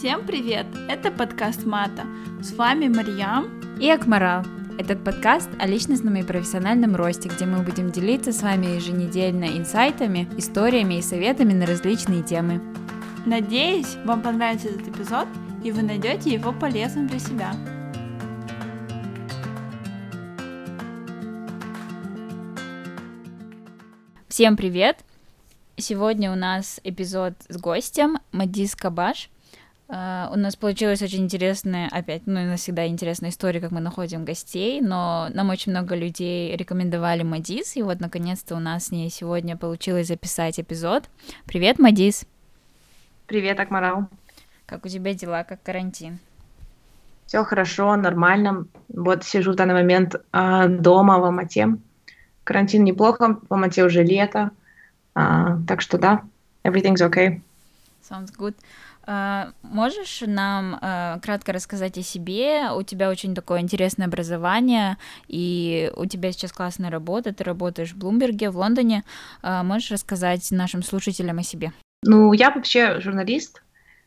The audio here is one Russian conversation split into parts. Всем привет! Это подкаст Мата. С вами Марьям и Акмарал. Этот подкаст о личностном и профессиональном росте, где мы будем делиться с вами еженедельно инсайтами, историями и советами на различные темы. Надеюсь, вам понравится этот эпизод и вы найдете его полезным для себя. Всем привет! Сегодня у нас эпизод с гостем Мадис Кабаш. У нас получилась очень интересная, у нас всегда интересная история, как мы находим гостей, но нам очень много людей рекомендовали Мадис, и вот, наконец-то, у нас с ней сегодня получилось записать эпизод. Привет, Мадис! Привет, Акмарал! Как у тебя дела, как карантин? Все хорошо, нормально. Вот сижу в данный момент дома в Алмате. Карантин неплохо, в Алмате уже лето, так что да, everything's okay. Sounds good. Можешь нам кратко рассказать о себе? У тебя очень такое интересное образование, и у тебя сейчас классная работа, ты работаешь в Блумберге, в Лондоне. Можешь рассказать нашим слушателям о себе? Ну, я вообще журналист,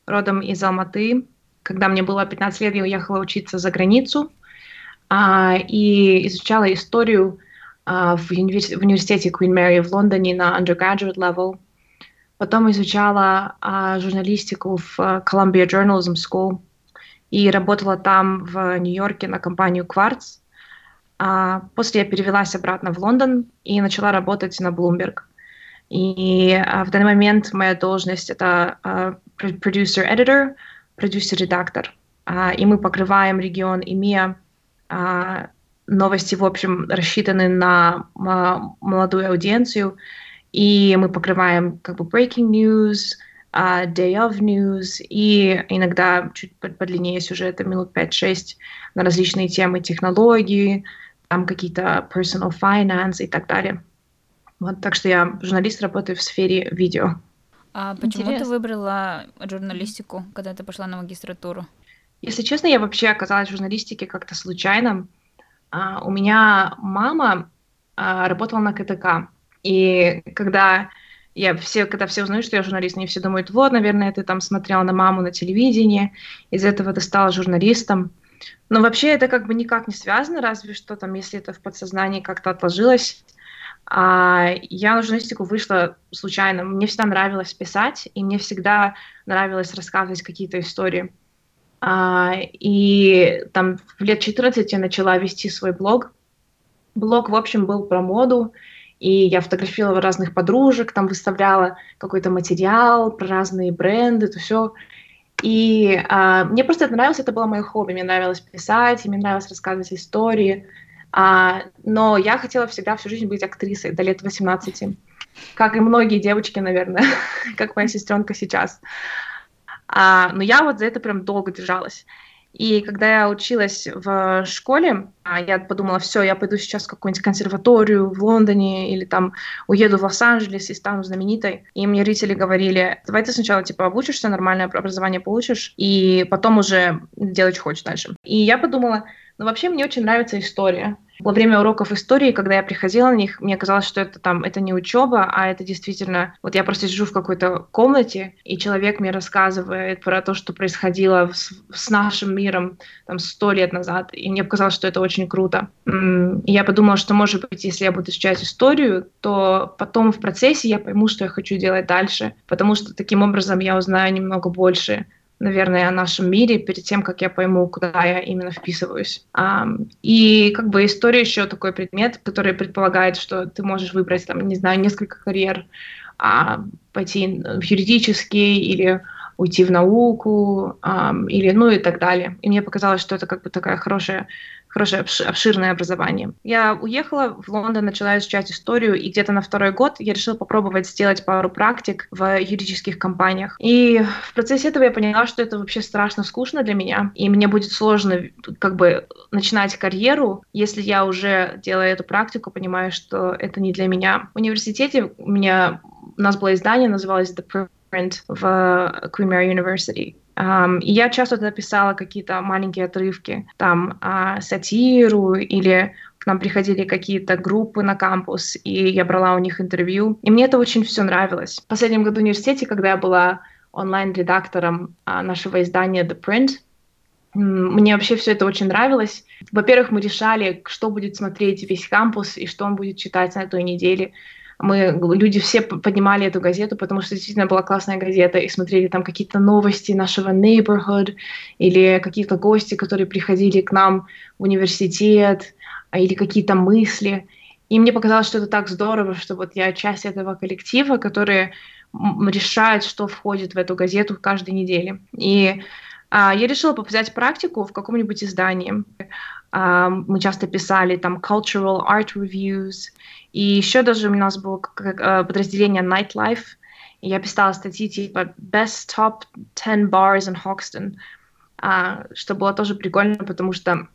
родом из Алматы. Когда мне было 15 лет, я уехала учиться за границу и изучала историю в университете Queen Mary в Лондоне на undergraduate level. Потом изучала журналистику в Columbia Journalism School и работала там в Нью-Йорке на компанию Quartz. После я перевелась обратно в Лондон и начала работать на Bloomberg. И в данный момент моя должность — это producer-editor, продюсер-редактор. И мы покрываем регион EMEA. Новости, в общем, рассчитаны на молодую аудиенцию. И мы покрываем как бы breaking news, day of news, и иногда чуть подлиннее сюжета, минут 5-6, на различные темы технологии, там какие-то personal finance и так далее. Вот, так что я журналист, работаю в сфере видео. А почему ты выбрала журналистику, когда ты пошла на магистратуру? Если честно, я вообще оказалась в журналистике как-то случайно. У меня мама работала на КТК. И когда все узнают, что я журналист, они все думают: вот, наверное, ты там смотрела на маму на телевидении, из этого ты стала журналистом. Но вообще это как бы никак не связано, разве что там, если это в подсознании как-то отложилось. Я на журналистику вышла случайно. Мне всегда нравилось писать, и мне всегда нравилось рассказывать какие-то истории. И там в лет 14 я начала вести свой блог. Блог, в общем, был про моду. И я фотографировала разных подружек, там выставляла какой-то материал про разные бренды, это все. И мне просто это нравилось, это было мое хобби. Мне нравилось писать, мне нравилось рассказывать истории. Но я хотела всегда всю жизнь быть актрисой до лет 18. Как и многие девочки, наверное, как моя сестренка сейчас. Но я вот за это прям долго держалась. И когда я училась в школе, я подумала: все, я пойду сейчас в какую-нибудь консерваторию в Лондоне или там уеду в Лос-Анджелес и стану знаменитой. И мне родители говорили: давай ты сначала типа обучишься, нормальное образование получишь, и потом уже делай, что хочешь дальше. И я подумала: ну вообще мне очень нравится история. Во время уроков истории, когда я приходила на них, мне казалось, что это не учеба, а это действительно... Вот я просто сижу в какой-то комнате, и человек мне рассказывает про то, что происходило с нашим миром там 100 лет назад, и мне показалось, что это очень круто. И я подумала, что, может быть, если я буду изучать историю, то потом в процессе я пойму, что я хочу делать дальше, потому что таким образом я узнаю немного больше, наверное, о нашем мире перед тем, как я пойму, куда я именно вписываюсь. И как бы история еще такой предмет, который предполагает, что ты можешь выбрать, там, не знаю, несколько карьер, пойти в юридический или уйти в науку, или ну и так далее. И мне показалось, что это как бы такая хорошее обширное образование. Я уехала в Лондон, начала изучать историю, и где-то на второй год я решила попробовать сделать пару практик в юридических компаниях. И в процессе этого я поняла, что это вообще страшно скучно для меня, и мне будет сложно как бы начинать карьеру, если я уже, делая эту практику, понимаю, что это не для меня. В университете у нас было издание, называлось The Print в Queen Mary University. И я часто тогда писала какие-то маленькие отрывки, там сатиру, или к нам приходили какие-то группы на кампус, и я брала у них интервью. И мне это очень все нравилось. В последнем году в университете, когда я была онлайн-редактором нашего издания The Print. Мне вообще все это очень нравилось. Во-первых, мы решали, что будет смотреть весь кампус и что он будет читать на той неделе. Люди все поднимали эту газету, потому что действительно была классная газета, и смотрели там какие-то новости нашего neighborhood, или какие-то гости, которые приходили к нам в университет, или какие-то мысли. И мне показалось, что это так здорово, что вот я часть этого коллектива, который решает, что входит в эту газету каждой неделе. И я решила взять практику в каком-нибудь издании. Мы часто писали там cultural art reviews, и еще даже у нас было подразделение nightlife, и я писала статьи типа best top 10 bars in Hoxton, что было тоже прикольно, потому что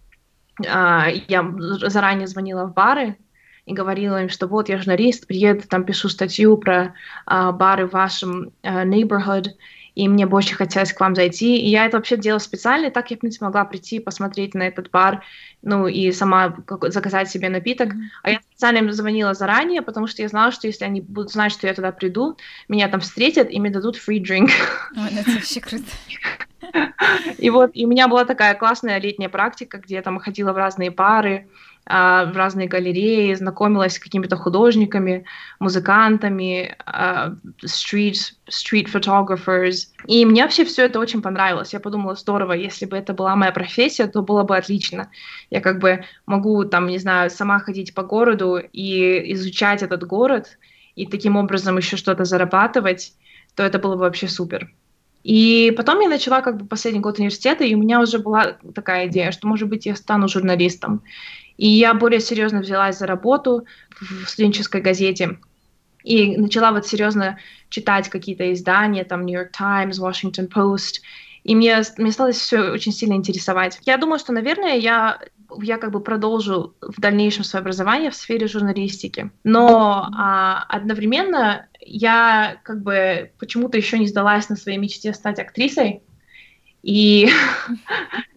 я заранее звонила в бары и говорила им, что вот я журналист, приеду, там пишу статью про бары в вашем neighborhood, и мне бы очень хотелось к вам зайти. И я это вообще делала специально, и так я, в принципе, могла прийти, посмотреть на этот бар, ну, и сама заказать себе напиток. А я специально им звонила заранее, потому что я знала, что если они будут знать, что я туда приду, меня там встретят, и мне дадут free drink. Ой, это вообще круто. И вот, и у меня была такая классная летняя практика, где я там ходила в разные бары, в разные галереи, знакомилась с какими-то художниками, музыкантами, street photographers. И мне вообще все это очень понравилось. Я подумала, здорово, если бы это была моя профессия, то было бы отлично. Я как бы могу, там, не знаю, сама ходить по городу и изучать этот город, и таким образом еще что-то зарабатывать, то это было бы вообще супер. И потом я начала как бы последний год университета, и у меня уже была такая идея, что, может быть, я стану журналистом. И я более серьезно взялась за работу в студенческой газете и начала вот серьезно читать какие-то издания, там New York Times, Washington Post, и мне стало все очень сильно интересовать. Я думала, что, наверное, я как бы продолжу в дальнейшем свое образование в сфере журналистики, но одновременно я как бы почему-то еще не сдалась на своей мечте стать актрисой, и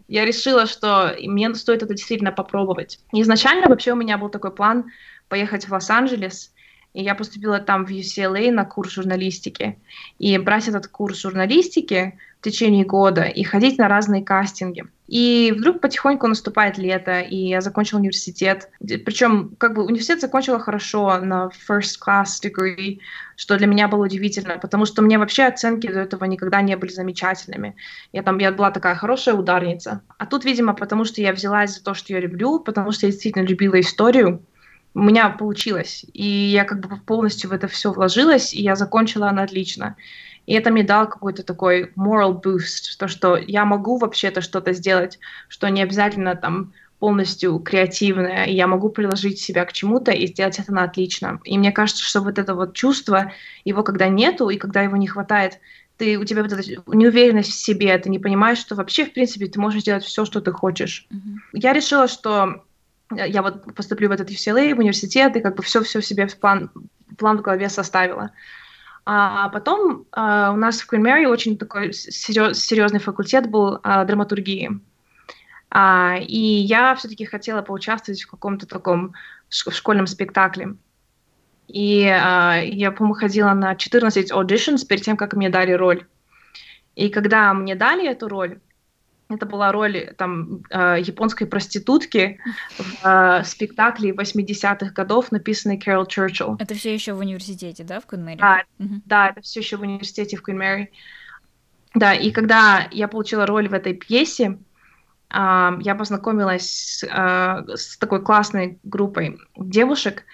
я решила, что мне стоит это действительно попробовать. Изначально вообще у меня был такой план поехать в Лос-Анджелес, и я поступила там в UCLA на курс журналистики. И брать этот курс журналистики в течение года и ходить на разные кастинги. И вдруг потихоньку наступает лето, и я закончила университет. Причем, как бы, университет закончила хорошо на first class degree, что для меня было удивительно, потому что мне вообще оценки до этого никогда не были замечательными. Я была такая хорошая ударница. А тут, видимо, потому что я взялась за то, что я люблю, потому что я действительно любила историю, у меня получилось, и я как бы полностью в это все вложилась, и я закончила она отлично. И это мне дало какой-то такой moral boost, то, что я могу вообще-то что-то сделать, что не обязательно там полностью креативное, и я могу приложить себя к чему-то и сделать это на отлично. И мне кажется, что вот это вот чувство, его когда нету, и когда его не хватает, у тебя вот эта неуверенность в себе, ты не понимаешь, что вообще, в принципе, ты можешь делать все, что ты хочешь. Mm-hmm. Я решила, что я вот поступлю в этот UCLA, в университет, и как бы все-все себе в план в голове составила. А потом у нас в Queen Mary очень такой серьезный факультет был драматургии. И я все-таки хотела поучаствовать в каком-то таком школьном спектакле. И я, по-моему, ходила на 14 auditions перед тем, как мне дали роль. И когда мне дали эту роль, это была роль там, японской проститутки в спектакле 80-х годов, написанной Кэрол Чёрчилл. Это все еще в университете, да, в Queen Mary? Да, да, это все еще в университете в Queen Mary. Да, и когда я получила роль в этой пьесе, я познакомилась с такой классной группой девушек,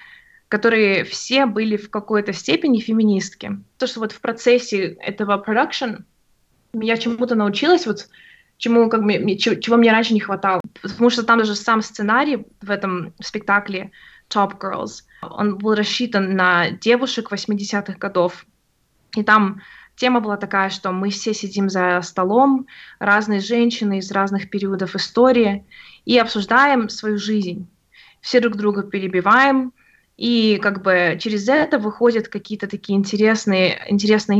которые все были в какой-то степени феминистки. То, что вот в процессе этого продакшн я чему-то научилась, вот чего мне раньше не хватало. Потому что там даже сам сценарий в этом спектакле Top Girls, он был рассчитан на девушек 80-х годов. И там тема была такая, что мы все сидим за столом, разные женщины из разных периодов истории, и обсуждаем свою жизнь. Все друг друга перебиваем, и как бы через это выходят какие-то такие интересные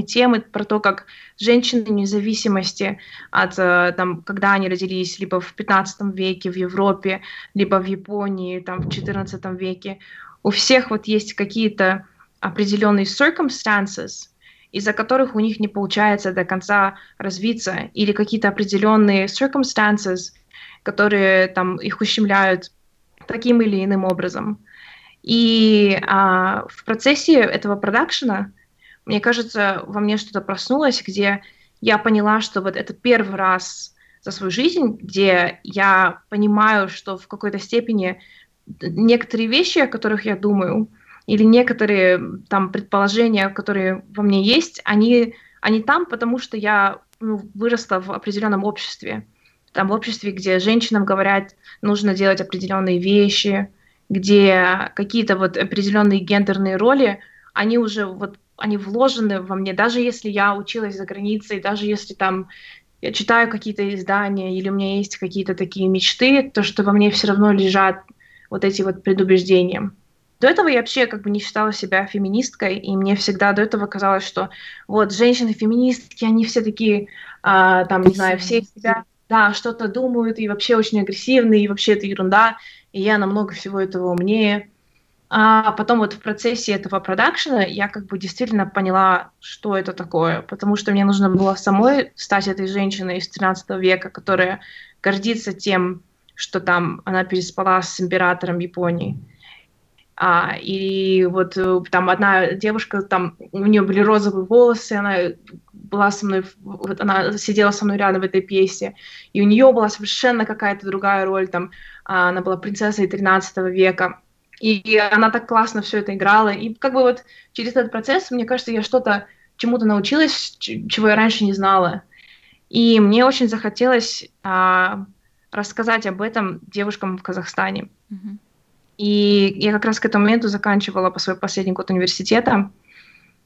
темы про то, как женщины вне зависимости от, там, когда они родились, либо в 15 веке в Европе, либо в Японии, там, в 14 веке, у всех вот есть какие-то определенные circumstances, из-за которых у них не получается до конца развиться, или какие-то определенные circumstances, которые там их ущемляют таким или иным образом. И в процессе этого продакшена, мне кажется, во мне что-то проснулось, где я поняла, что вот это первый раз за свою жизнь, где я понимаю, что в какой-то степени некоторые вещи, о которых я думаю, или некоторые там предположения, которые во мне есть, они там, потому что я выросла в определенном обществе. Там в обществе, где женщинам говорят, нужно делать определенные вещи, где какие-то вот определенные гендерные роли, они уже вот, они вложены во мне. Даже если я училась за границей, даже если там я читаю какие-то издания или у меня есть какие-то такие мечты, то что во мне все равно лежат вот эти вот предубеждения. До этого я вообще как бы не считала себя феминисткой, и мне всегда до этого казалось, что вот женщины-феминистки, они все такие, там, не знаю, все себя, да, что-то думают, и вообще очень агрессивные, и вообще это ерунда, и я намного всего этого умнее. А потом вот в процессе этого продакшена я как бы действительно поняла, что это такое, потому что мне нужно было самой стать этой женщиной из 13 века, которая гордится тем, что там она переспала с императором Японии. И вот там одна девушка, там у нее были розовые волосы, она была со мной, вот она сидела со мной рядом в этой пьесе, и у нее была совершенно какая-то другая роль, там она была принцессой 13 века, и она так классно все это играла, и как бы вот через этот процесс, мне кажется, я что-то, чему-то научилась, чего я раньше не знала, и мне очень захотелось рассказать об этом девушкам в Казахстане. Mm-hmm. И я как раз к этому моменту заканчивала по свой последний год университета,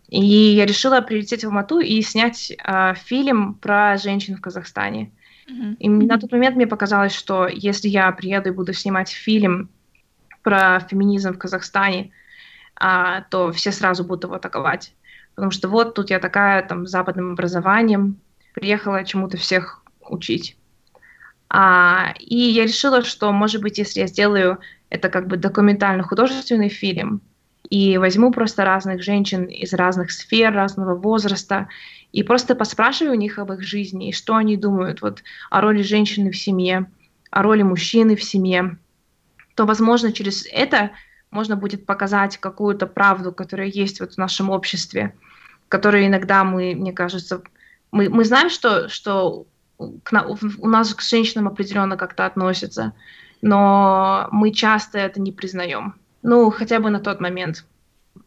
и я решила прилететь в Алмату и снять фильм про женщин в Казахстане. Mm-hmm. И на тот момент мне показалось, что если я приеду и буду снимать фильм про феминизм в Казахстане, то все сразу будут его атаковать. Потому что вот тут я такая, там, с западным образованием, приехала чему-то всех учить. И я решила, что, может быть, если я сделаю это как бы документально-художественный фильм, и возьму просто разных женщин из разных сфер, разного возраста, и просто поспрашиваю у них об их жизни, и что они думают вот, о роли женщины в семье, о роли мужчины в семье, то, возможно, через это можно будет показать какую-то правду, которая есть вот в нашем обществе, которую иногда мы, мне кажется, мы знаем, что у нас к женщинам определенно как-то относятся, но мы часто это не признаем. Ну, хотя бы на тот момент.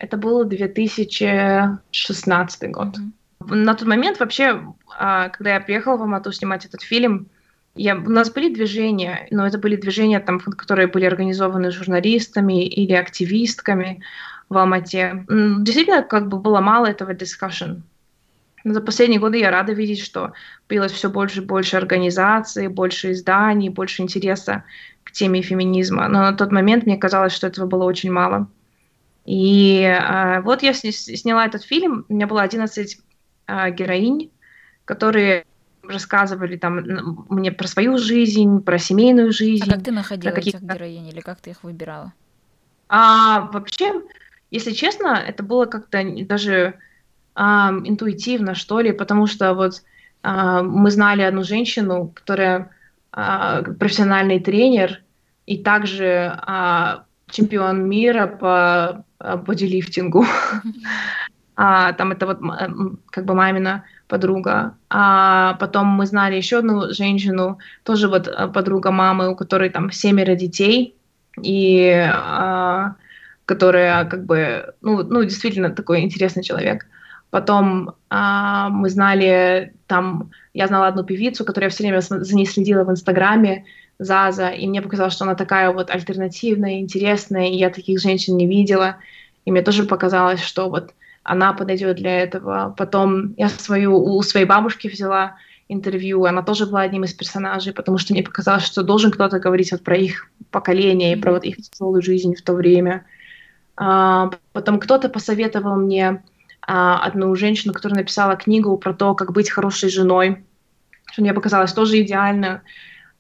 Это был 2016 год. Mm-hmm. На тот момент вообще, когда я приехала в Алмату снимать этот фильм, у нас были движения, но это были движения, там, которые были организованы журналистами или активистками в Алмате. Действительно, как бы было мало этого дискуссии. За последние годы я рада видеть, что появилось все больше и больше организаций, больше изданий, больше интереса к теме феминизма. Но на тот момент мне казалось, что этого было очень мало. И вот я сняла этот фильм. У меня было 11 героинь, которые рассказывали там, мне про свою жизнь, про семейную жизнь. А как ты находила этих героинь или как ты их выбирала? Вообще, если честно, это было как-то даже... интуитивно, что ли, потому что вот мы знали одну женщину, которая профессиональный тренер и также чемпион мира по бодилифтингу. Там это вот как бы мамина подруга. А потом мы знали еще одну женщину, тоже вот подруга мамы, у которой там 7 детей, и которая как бы, ну, действительно такой интересный человек. Потом мы знали, там, я знала одну певицу, которая все время за ней следила в Инстаграме, Заза, и мне показалось, что она такая вот альтернативная, интересная, и я таких женщин не видела, и мне тоже показалось, что вот она подойдет для этого. Потом я у своей бабушки взяла интервью, она тоже была одним из персонажей, потому что мне показалось, что должен кто-то говорить вот про их поколение и про вот их тяжелую жизнь в то время. Потом кто-то посоветовал мне одну женщину, которая написала книгу про то, как быть хорошей женой, что мне показалось тоже идеально.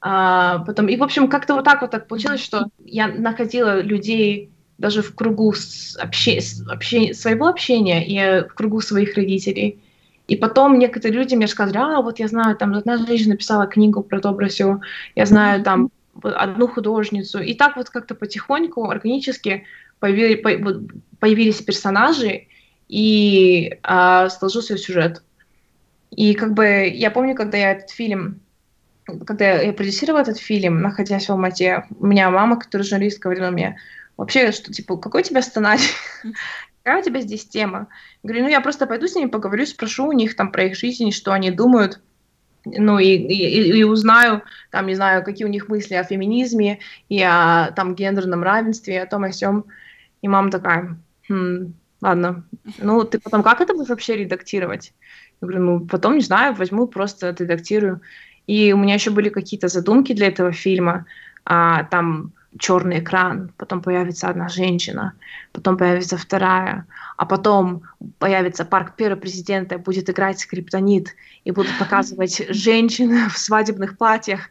Потом, и, в общем, как-то вот так получилось, что я находила людей, даже в кругу своего общения и в кругу своих родителей. И потом некоторые люди мне сказали: а, вот я знаю, там одна женщина написала книгу про добросю, я знаю там одну художницу. И так вот как-то потихоньку, органически появились персонажи, и сложился сюжет. И как бы я помню, когда я продюсировала этот фильм, находясь в Алмате, у меня мама, которая журналист, говорила мне: вообще, что, типа, какой у тебя сценарий? Какая у тебя здесь тема? Я говорю: ну, я просто пойду с ними поговорю, спрошу у них там про их жизнь, что они думают, ну, и узнаю, там, не знаю, какие у них мысли о феминизме и о там гендерном равенстве, о том, о сём. И мама такая: ладно, ну, ты потом как это будешь вообще редактировать? Я говорю: ну, потом, не знаю, возьму, просто отредактирую. И у меня еще были какие-то задумки для этого фильма, там черный экран, потом появится одна женщина, потом появится вторая, а потом появится парк первого президента, будет играть Скриптонит, и будут показывать женщин в свадебных платьях,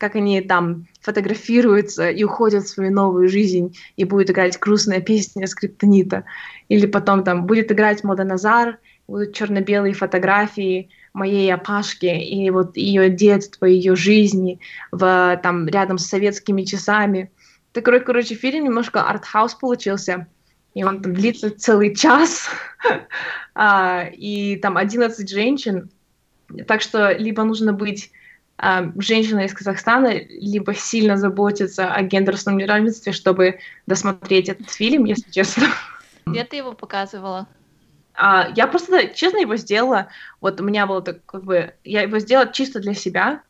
как они там фотографируются и уходят в свою новую жизнь, и будет играть грустная песня Скриптонита. Или потом там будет играть Модо Назар, будут черно-белые фотографии моей Апашки и вот ее детства, ее жизни в, там, рядом с советскими часами. Такой, короче, фильм немножко арт-хаус получился, и он там длится целый час, и там 11 женщин, так что либо нужно быть женщиной из Казахстана, либо сильно заботиться о гендерном неравенстве, чтобы досмотреть этот фильм, если честно. Где ты его показывала? Я просто, честно, его сделала, вот у меня было так, как бы, я его сделала чисто для себя,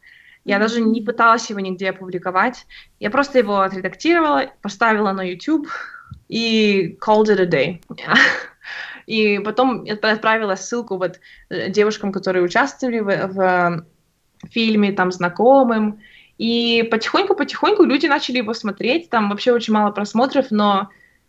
я даже не пыталась его нигде опубликовать, я просто его отредактировала, поставила на YouTube и called it a day. И потом отправила ссылку вот девушкам, которые участвовали в фильме, там, знакомым, и потихоньку-потихоньку люди начали его смотреть, там вообще очень мало просмотров, но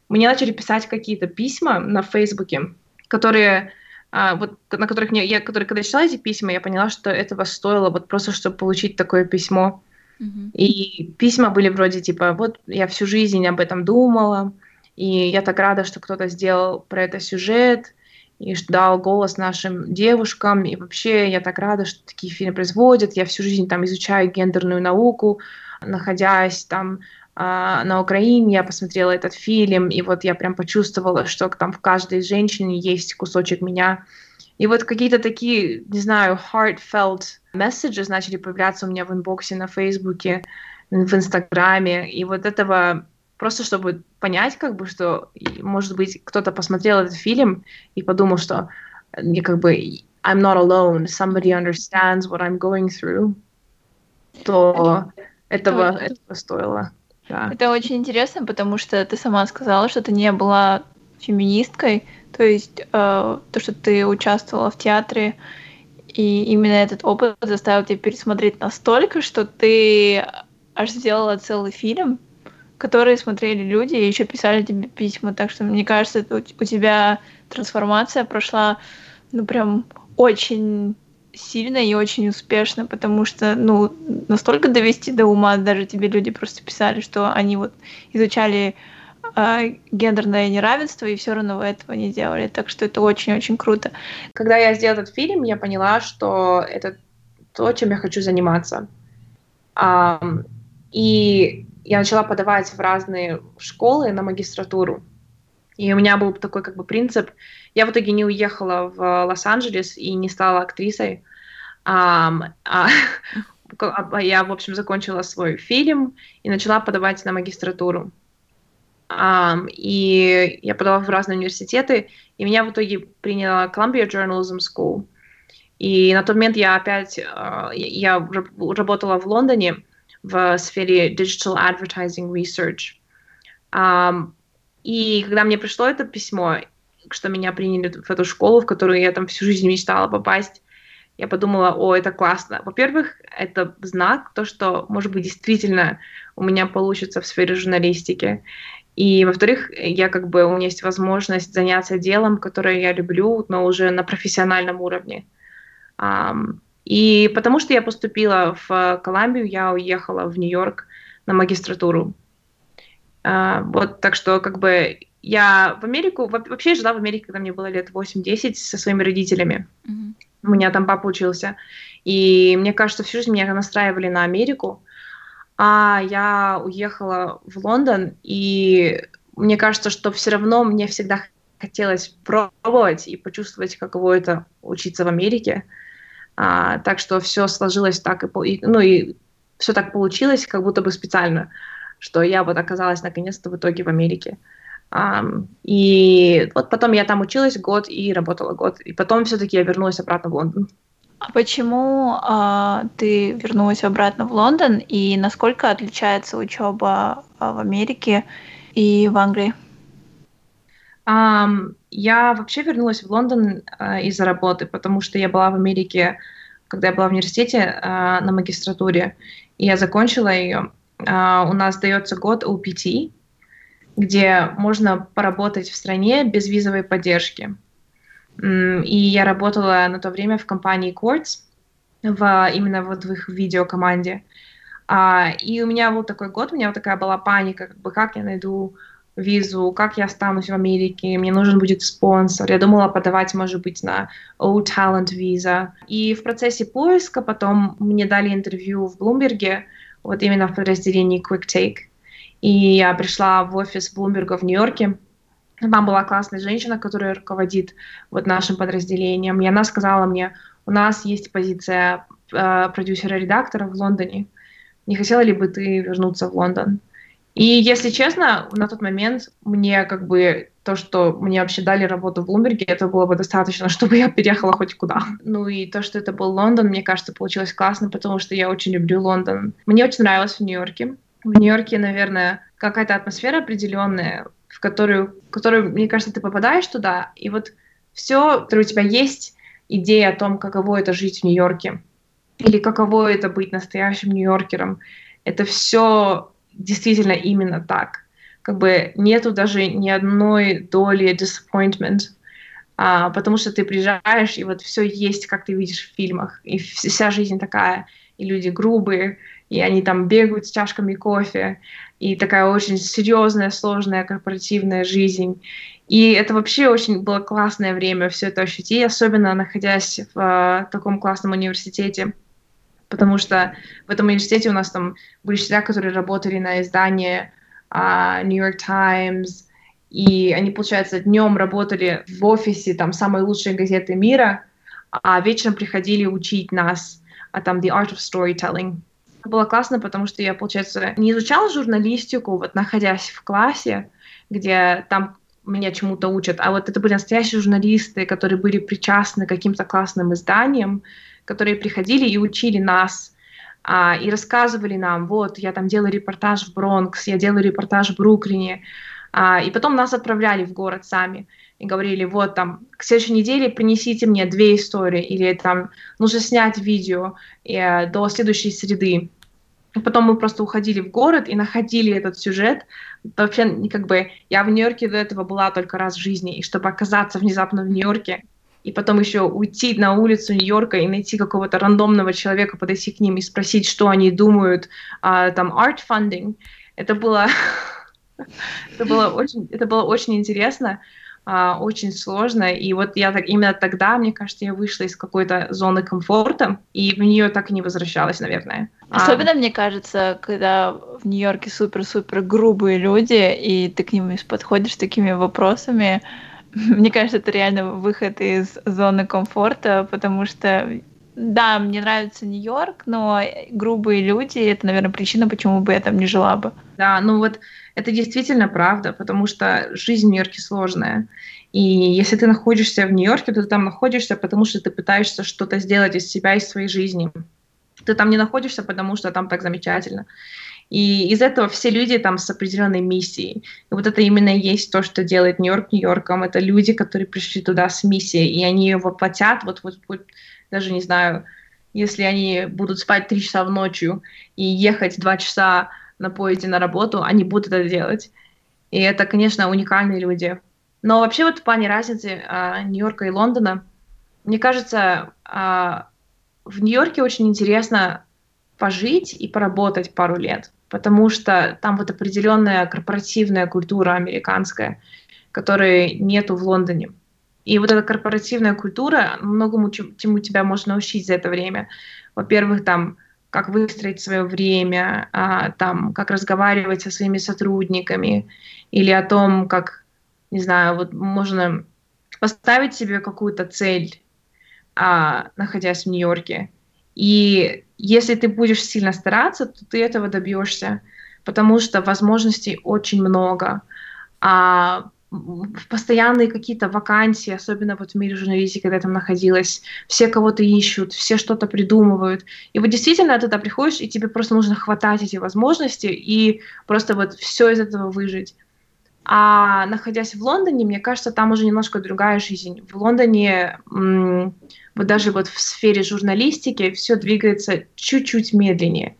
мне начали писать какие-то письма на Фейсбуке, которые, когда я читала эти письма, я поняла, что этого стоило вот просто, чтобы получить такое письмо. Mm-hmm. И письма были вроде типа: вот я всю жизнь об этом думала, и я так рада, что кто-то сделал про это сюжет, и дал голос нашим девушкам, и вообще я так рада, что такие фильмы производят, я всю жизнь там изучаю гендерную науку, находясь там на Украине, я посмотрела этот фильм, и вот я прям почувствовала, что там в каждой женщине есть кусочек меня. И вот какие-то такие, не знаю, heartfelt messages начали появляться у меня в инбоксе на Фейсбуке, в Инстаграме, и вот этого просто, чтобы понять, как бы, что, может быть, кто-то посмотрел этот фильм и подумал, что, как бы, I'm not alone, somebody understands what I'm going through, то этого стоило. Да. Это очень интересно, потому что ты сама сказала, что ты не была феминисткой, то есть то, что ты участвовала в театре, и именно этот опыт заставил тебя пересмотреть настолько, что ты аж сделала целый фильм, который смотрели люди и еще писали тебе письма, так что, мне кажется, у тебя трансформация прошла, ну, прям очень сильно и очень успешно, потому что, ну, настолько довести до ума, даже тебе люди просто писали, что они вот изучали гендерное неравенство, и все равно этого не делали, так что это очень-очень круто. Когда я сделала этот фильм, я поняла, что это то, чем я хочу заниматься. И я начала подавать в разные школы на магистратуру. И у меня был такой, как бы, принцип. Я в итоге не уехала в Лос-Анджелес и не стала актрисой. Я, в общем, закончила свой фильм и начала подавать на магистратуру. И я подавала в разные университеты, и меня в итоге приняла Columbia Journalism School. И на тот момент я опять работала в Лондоне в сфере Digital Advertising Research. И когда мне пришло это письмо, что меня приняли в эту школу, в которую я там всю жизнь мечтала попасть, я подумала: о, это классно. Во-первых, это знак, то, что, может быть, действительно у меня получится в сфере журналистики. И, во-вторых, я, как бы, у меня есть возможность заняться делом, которое я люблю, но уже на профессиональном уровне. И потому что я поступила в Колумбию, я уехала в Нью-Йорк на магистратуру. Вот, так что, как бы, я в Америку, вообще жила в Америке, когда мне было лет 8-10, со своими родителями. Mm-hmm. У меня там папа учился. И мне кажется, всю жизнь меня настраивали на Америку. А я уехала в Лондон, и мне кажется, что все равно мне всегда хотелось пробовать и почувствовать, каково это учиться в Америке. Так что все сложилось так, и все так получилось, как будто бы специально, что я вот оказалась наконец-то в итоге в Америке. И вот потом я там училась год и работала год, и потом все-таки я вернулась обратно в Лондон. А почему ты вернулась обратно в Лондон, и насколько отличается учеба в Америке и в Англии? Я вообще вернулась в Лондон из-за работы, потому что я была в Америке, когда я была в университете на магистратуре, и я закончила ее. У нас дается год OPT, где можно поработать в стране без визовой поддержки. И я работала на то время в компании Quartz, именно вот в их видеокоманде. И у меня был такой год, у меня вот такая была паника, как бы как я найду визу, как я останусь в Америке, мне нужен будет спонсор. Я думала подавать, может быть, на O-Talent виза. И в процессе поиска потом мне дали интервью в Блумберге, вот именно в подразделении Quick Take. И я пришла в офис Блумберга в Нью-Йорке. Там была классная женщина, которая руководит вот нашим подразделением. И она сказала мне, у нас есть позиция продюсера-редактора в Лондоне. Не хотела ли бы ты вернуться в Лондон? И, если честно, на тот момент мне как бы то, что мне вообще дали работу в Блумберге, это было бы достаточно, чтобы я переехала хоть куда. Ну и то, что это был Лондон, мне кажется, получилось классно, потому что я очень люблю Лондон. Мне очень нравилось в Нью-Йорке. В Нью-Йорке, наверное, какая-то атмосфера определенная, в которую, мне кажется, ты попадаешь туда, и вот все, у тебя есть идея о том, каково это жить в Нью-Йорке, или каково это быть настоящим нью-йоркером, это все действительно именно так. Как бы нету даже ни одной доли disappointment, потому что ты приезжаешь, и вот все есть, как ты видишь в фильмах, и вся жизнь такая, и люди грубые, и они там бегают с чашками кофе, и такая очень серьезная, сложная корпоративная жизнь. И это вообще очень было классное время все это ощутить, особенно находясь в таком классном университете, потому что в этом университете у нас там были учителя, которые работали на издании New York Times, и они, получается, днем работали в офисе там самой лучшей газеты мира, а вечером приходили учить нас там The Art of Storytelling. Было классно, потому что я, получается, не изучала журналистику, вот находясь в классе, где там меня чему-то учат, а вот это были настоящие журналисты, которые были причастны к каким-то классным изданиям, которые приходили и учили нас, и рассказывали нам, вот, я там делаю репортаж в Бронкс, я делаю репортаж в Бруклине, и потом нас отправляли в город сами и говорили, вот там, к следующей неделе принесите мне 2 истории, или там, нужно снять видео до следующей среды. Потом мы просто уходили в город и находили этот сюжет. Вообще, как бы, я в Нью-Йорке до этого была только раз в жизни, и чтобы оказаться внезапно в Нью-Йорке, и потом еще уйти на улицу Нью-Йорка и найти какого-то рандомного человека, подойти к ним и спросить, что они думают, там, art funding, это было очень интересно, очень сложно, и вот я так, именно тогда, мне кажется, я вышла из какой-то зоны комфорта, и в нее так и не возвращалась, наверное. Особенно, мне кажется, когда в Нью-Йорке супер-супер грубые люди, и ты к ним подходишь с такими вопросами, мне кажется, это реально выход из зоны комфорта, потому что, да, мне нравится Нью-Йорк, но грубые люди — это, наверное, причина, почему бы я там не жила бы. Да, ну вот это действительно правда, потому что жизнь в Нью-Йорке сложная. И если ты находишься в Нью-Йорке, то ты там находишься, потому что ты пытаешься что-то сделать из себя, из своей жизни. Ты там не находишься, потому что там так замечательно. И из этого все люди там с определенной миссией. И вот это именно и есть то, что делает Нью-Йорк Нью-Йорком. Это люди, которые пришли туда с миссией, и они ее воплотят, даже не знаю, если они будут спать 3 часа в ночью и ехать 2 часа на поезде на работу, они будут это делать. И это, конечно, уникальные люди. Но вообще вот в плане разницы Нью-Йорка и Лондона, мне кажется, в Нью-Йорке очень интересно пожить и поработать пару лет. потому что там вот определенная корпоративная культура американская, которой нету в Лондоне. И вот эта корпоративная культура, многому чему тебя можно научить за это время. Во-первых, там, как выстроить свое время, там, как разговаривать со своими сотрудниками, или о том, как, не знаю, вот можно поставить себе какую-то цель, находясь в Нью-Йорке. И если ты будешь сильно стараться, то ты этого добьешься, потому что возможностей очень много. Постоянные какие-то вакансии, особенно вот в мире журналистики, когда я там находилась, все кого-то ищут, все что-то придумывают. И вот действительно ты туда приходишь, и тебе просто нужно хватать эти возможности и просто вот все из этого выжить. А находясь в Лондоне, мне кажется, там уже немножко другая жизнь. В Лондоне, вот даже вот в сфере журналистики, все двигается чуть-чуть медленнее.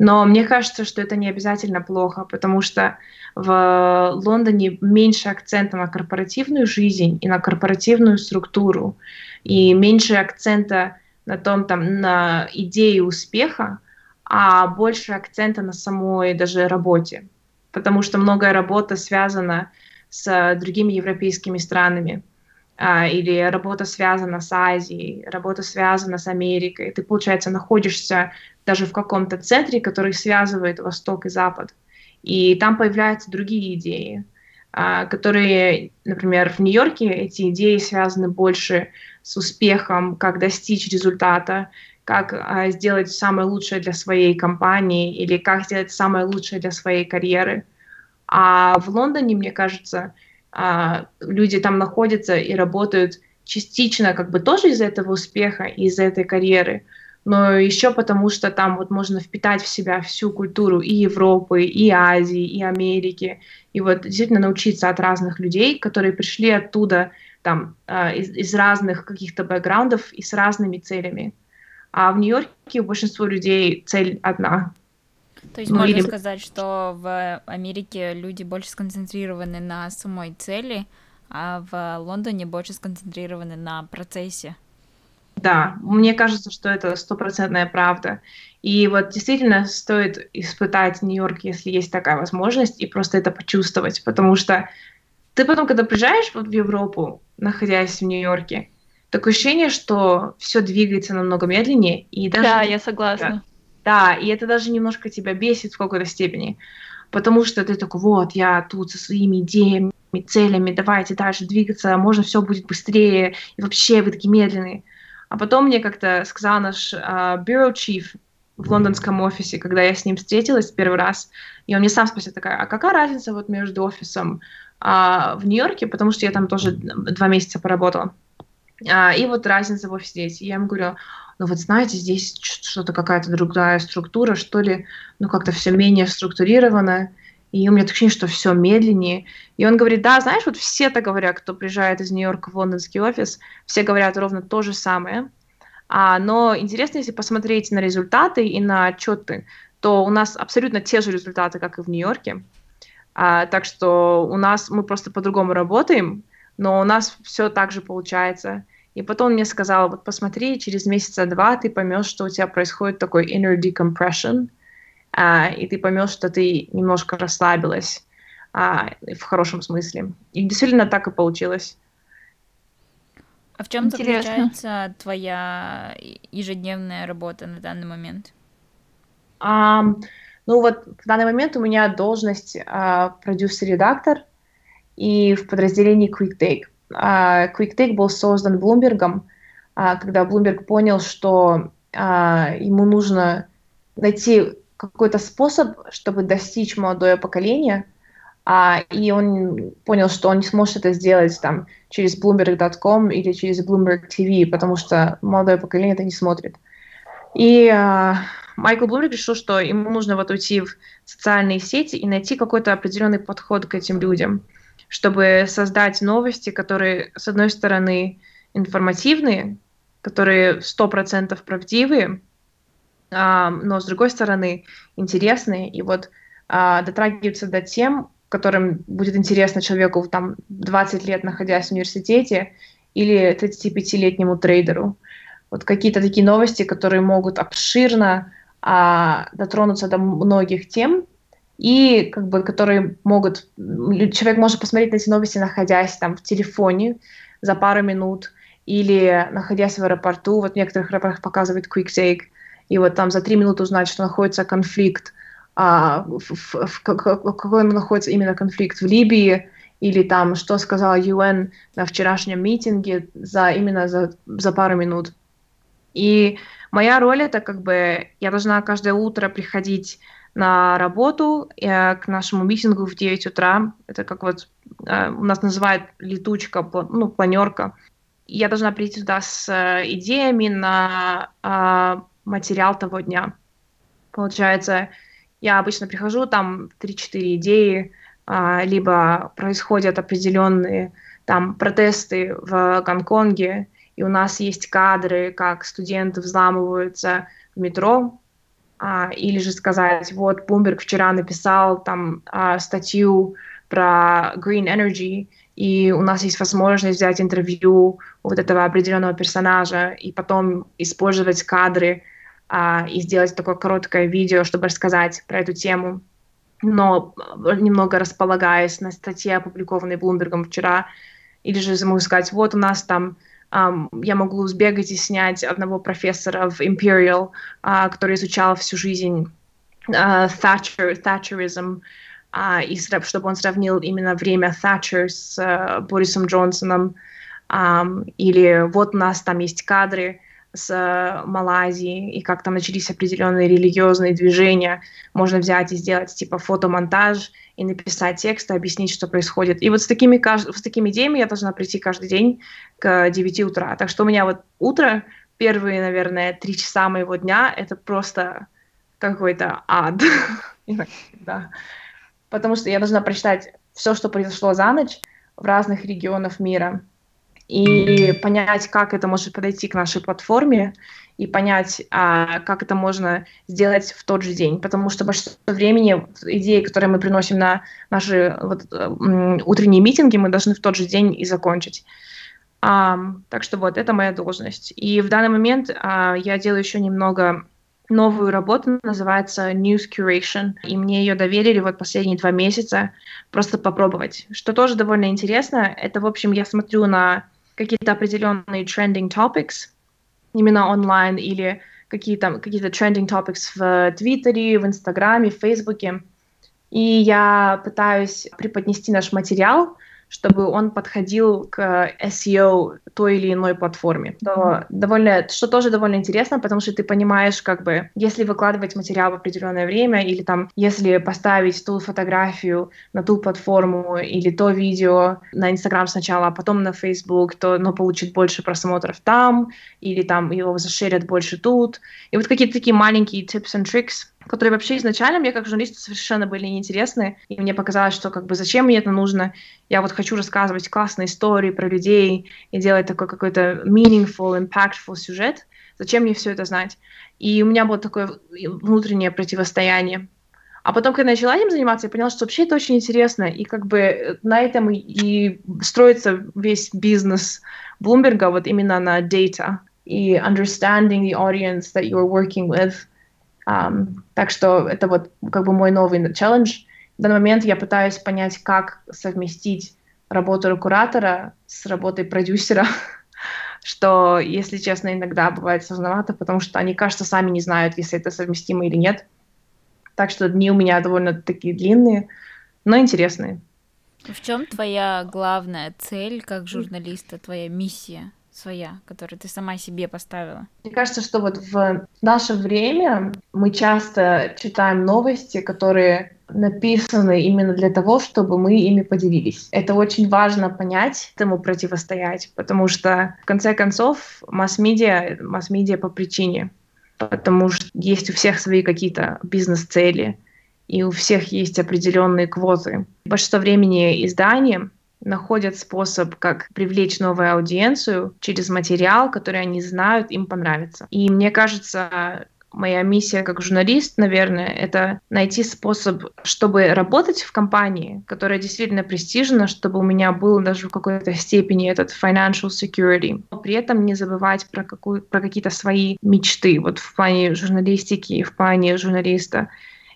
Но мне кажется, что это не обязательно плохо, потому что в Лондоне меньше акцента на корпоративную жизнь и на корпоративную структуру, и меньше акцента на том, там, на идее успеха, а больше акцента на самой даже работе, потому что многое работа связана с другими европейскими странами. Или работа связана с Азией, работа связана с Америкой. Ты, получается, находишься даже в каком-то центре, который связывает Восток и Запад. И там появляются другие идеи, которые, например, в Нью-Йорке эти идеи связаны больше с успехом, как достичь результата, как сделать самое лучшее для своей компании или как сделать самое лучшее для своей карьеры. А в Лондоне, мне кажется, люди там находятся и работают частично как бы тоже из-за этого успеха, из-за этой карьеры, но еще потому, что там вот можно впитать в себя всю культуру и Европы, и Азии, и Америки, и вот действительно научиться от разных людей, которые пришли оттуда там, из разных каких-то бэкграундов и с разными целями. А в Нью-Йорке у большинства людей цель одна. То есть можно сказать, что в Америке люди больше сконцентрированы на самой цели, а в Лондоне больше сконцентрированы на процессе. Да, мне кажется, что это 100% правда. И вот действительно стоит испытать Нью-Йорк, если есть такая возможность, и просто это почувствовать, потому что ты потом, когда приезжаешь вот в Европу, находясь в Нью-Йорке, такое ощущение, что все двигается намного медленнее. И даже... Да, я согласна. Да, и это даже немножко тебя бесит в какой-то степени, потому что ты такой, вот, я тут со своими идеями, целями, давайте дальше двигаться, можно все будет быстрее, и вообще вы такие медленные. А потом мне как-то сказал наш bureau chief в лондонском офисе, когда я с ним встретилась первый раз, и он мне сам спросил, такая, а какая разница вот между офисом в Нью-Йорке, потому что я там тоже 2 месяца поработала, и вот разница в офисе здесь. И я ему говорю, ну вот знаете, здесь что-то какая-то другая структура, что ли, ну как-то все менее структурировано, и у меня ощущение, что все медленнее. И он говорит, да, знаешь, вот все так говорят, кто приезжает из Нью-Йорка в лондонский офис, все говорят ровно то же самое, но интересно, если посмотреть на результаты и на отчеты, то у нас абсолютно те же результаты, как и в Нью-Йорке, так что у нас мы просто по-другому работаем, но у нас все так же получается. И потом мне сказала, вот посмотри, через месяца-два ты поймешь, что у тебя происходит такой inner decompression, и ты поймешь, что ты немножко расслабилась в хорошем смысле. И действительно так и получилось. А в чем заключается твоя ежедневная работа на данный момент? Ну вот в данный момент у меня должность продюсер-редактор и в подразделении Quick Take. Quick Take был создан Блумбергом, когда Блумберг понял, что ему нужно найти какой-то способ, чтобы достичь молодое поколение, и он понял, что он не сможет это сделать там, через Bloomberg.com или через Bloomberg TV, потому что молодое поколение это не смотрит. И Майкл Блумберг решил, что ему нужно вот уйти в социальные сети и найти какой-то определенный подход к этим людям, чтобы создать новости, которые, с одной стороны, информативные, которые 100% правдивые, но, с другой стороны, интересные, и вот дотрагиваются до тем, которым будет интересно человеку там, 20 лет, находясь в университете, или 35-летнему трейдеру. Вот какие-то такие новости, которые могут обширно дотронуться до многих тем, и как бы, которые могут... Человек может посмотреть на эти новости, находясь там в телефоне за пару минут или находясь в аэропорту. Вот в некоторых аэропортах показывает Quick Take, и вот там за 3 минуты узнать, что находится конфликт, какой находится именно конфликт в Либии, или там, что сказала UN на вчерашнем митинге за пару минут. И моя роль — это как бы я должна каждое утро приходить на работу к нашему митингу в 9 утра. Это как вот у нас называют летучка, планерка. Я должна прийти туда с идеями на материал того дня. Получается, я обычно прихожу, там 3-4 идеи, либо происходят определенные там протесты в Гонконге, и у нас есть кадры, как студенты взламываются в метро, или же сказать, вот Блумберг вчера написал там статью про green energy, и у нас есть возможность взять интервью у вот этого определенного персонажа и потом использовать кадры и сделать такое короткое видео, чтобы рассказать про эту тему. Но немного располагаясь на статье, опубликованной Блумбергом вчера, или же могу сказать, вот у нас там я могу сбегать и снять одного профессора в Imperial, который изучал всю жизнь Thatcherism, и чтобы он сравнил именно время Thatcher с Борисом Джонсоном, или вот у нас там есть кадры с Малайзии, и как там начались определенные религиозные движения, можно взять и сделать типа фотомонтаж и написать текст, и объяснить, что происходит. И вот с такими идеями я должна прийти каждый день к 9 утра. Так что у меня вот утро, первые, наверное, 3 часа моего дня, это просто какой-то ад. Да. Потому что я должна прочитать все, что произошло за ночь в разных регионах мира, и понять, как это может подойти к нашей платформе, и понять, как это можно сделать в тот же день. Потому что большинство времени идеи, которые мы приносим на наши утренние митинги, мы должны в тот же день и закончить. Так что вот, это моя должность. И в данный момент я делаю еще немного новую работу, называется News Curation, и мне ее доверили вот последние 2 месяца просто попробовать. Что тоже довольно интересно, это, в общем, я смотрю на какие-то определенные trending topics, именно онлайн, или какие-то trending topics в Твиттере, в Инстаграме, в Фейсбуке. И я пытаюсь преподнести наш материал, чтобы он подходил к SEO той или иной платформе. Что тоже довольно интересно, потому что ты понимаешь, как бы, если выкладывать материал в определенное время, или там, если поставить ту фотографию на ту платформу, или то видео на Instagram сначала, а потом на Facebook, то оно получит больше просмотров там, или там его зашерят больше тут. И вот какие-то такие маленькие tips and tricks, которые вообще изначально мне как журналисту совершенно были неинтересны, и мне показалось, что как бы зачем мне это нужно, я вот хочу рассказывать классные истории про людей и делать такой какой-то meaningful, impactful сюжет, зачем мне все это знать? И у меня было такое внутреннее противостояние. А потом, когда я начала этим заниматься, я поняла, что вообще это очень интересно, и как бы на этом и строится весь бизнес Блумберга, вот именно на data и understanding the audience that you're working with. Так что это вот как бы мой новый челлендж. В данный момент я пытаюсь понять, как совместить работу куратора с работой продюсера, что, если честно, иногда бывает сложновато, потому что они, кажется, сами не знают, если это совместимо или нет. Так что дни у меня довольно-таки длинные, но интересные. В чем твоя главная цель как журналиста, твоя миссия своя, которую ты сама себе поставила? Мне кажется, что вот в наше время мы часто читаем новости, которые написаны именно для того, чтобы мы ими поделились. Это очень важно понять, этому противостоять, потому что, в конце концов, масс-медиа по причине, потому что есть у всех свои какие-то бизнес-цели, и у всех есть определенные квоты. Большинство времени издания находят способ, как привлечь новую аудиенцию через материал, который они знают, им понравится. И мне кажется, моя миссия как журналист, наверное, это найти способ, чтобы работать в компании, которая действительно престижна, чтобы у меня был даже в какой-то степени этот financial security. Но при этом не забывать про какие-то свои мечты вот в плане журналистики, в плане журналиста.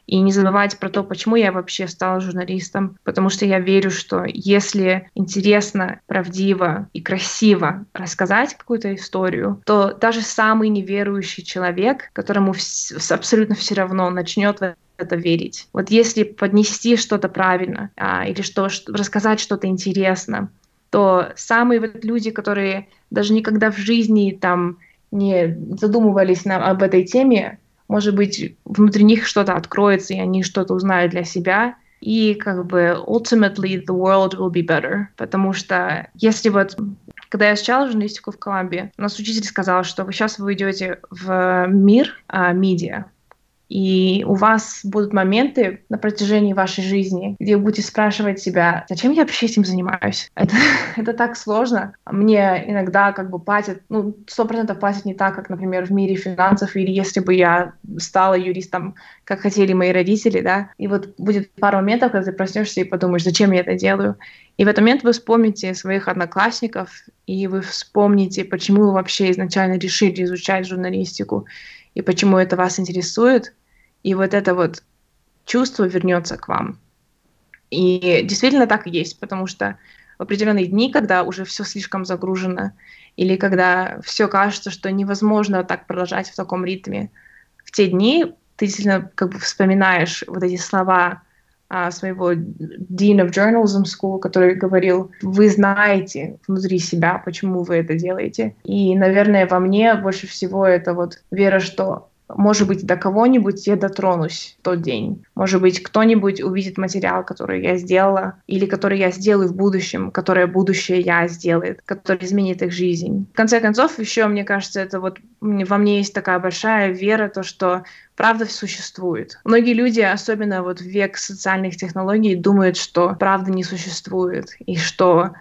И не забывать про то, почему я вообще стала журналистом, потому что я верю, что если интересно, правдиво и красиво рассказать какую-то историю, то даже самый неверующий человек, которому абсолютно все равно, начнет в это верить. Вот если поднести что-то правильно или рассказать что-то интересно, то самые люди, которые даже никогда в жизни там не задумывались об этой теме, может быть, внутри них что-то откроется, и они что-то узнают для себя. И как бы ultimately the world will be better. Потому что если вот... Когда я изучала журналистику в Колумбии, у нас учитель сказал, что вы идете в мир медиа, и у вас будут моменты на протяжении вашей жизни, где вы будете спрашивать себя, зачем я вообще этим занимаюсь? Это так сложно. Мне иногда платят, 100% платят не так, как, например, в мире финансов, или если бы я стала юристом, как хотели мои родители, да. И вот будет пару моментов, когда ты проснешься и подумаешь, зачем я это делаю? И в этот момент вы вспомните своих одноклассников, и вы вспомните, почему вы вообще изначально решили изучать журналистику, и почему это вас интересует. И это чувство вернется к вам. И действительно так и есть, потому что в определенные дни, когда уже все слишком загружено, или когда все кажется, что невозможно так продолжать в таком ритме, в те дни ты действительно вспоминаешь эти слова своего Dean of Journalism School, который говорил, вы знаете внутри себя, почему вы это делаете. И, наверное, во мне больше всего это вера, что может быть, до кого-нибудь я дотронусь в тот день. Может быть, кто-нибудь увидит материал, который я сделала, или который я сделаю в будущем, которое будущее я сделает, который изменит их жизнь. В конце концов, еще, мне кажется, это во мне есть такая большая вера, то, что правда существует. Многие люди, особенно в век социальных технологий, думают, что правда не существует, и что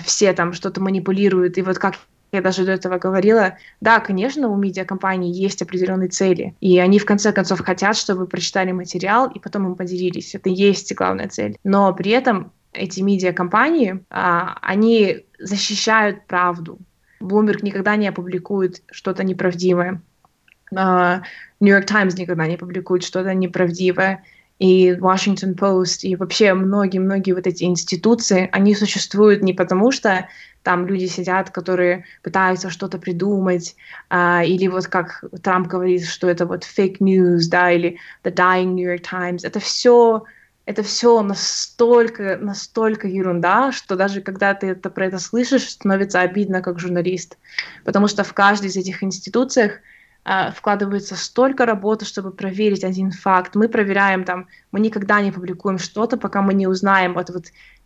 все там что-то манипулируют, и как я даже до этого говорила, да, конечно, у медиакомпаний есть определенные цели, и они в конце концов хотят, чтобы вы прочитали материал и потом им поделились. Это и есть главная цель. Но при этом эти медиакомпании, они защищают правду. Bloomberg никогда не опубликует что-то неправдивое. New York Times никогда не публикует что-то неправдивое. И Washington Post, и вообще многие-многие эти институции, они существуют не потому, что там люди сидят, которые пытаются что-то придумать, или как Трамп говорит, что это fake news, да, или the dying New York Times. Это все настолько ерунда, что даже когда ты про это слышишь, становится обидно как журналист. Потому что в каждой из этих институциях вкладывается столько работы, чтобы проверить один факт. Мы проверяем мы никогда не публикуем что-то, пока мы не узнаем от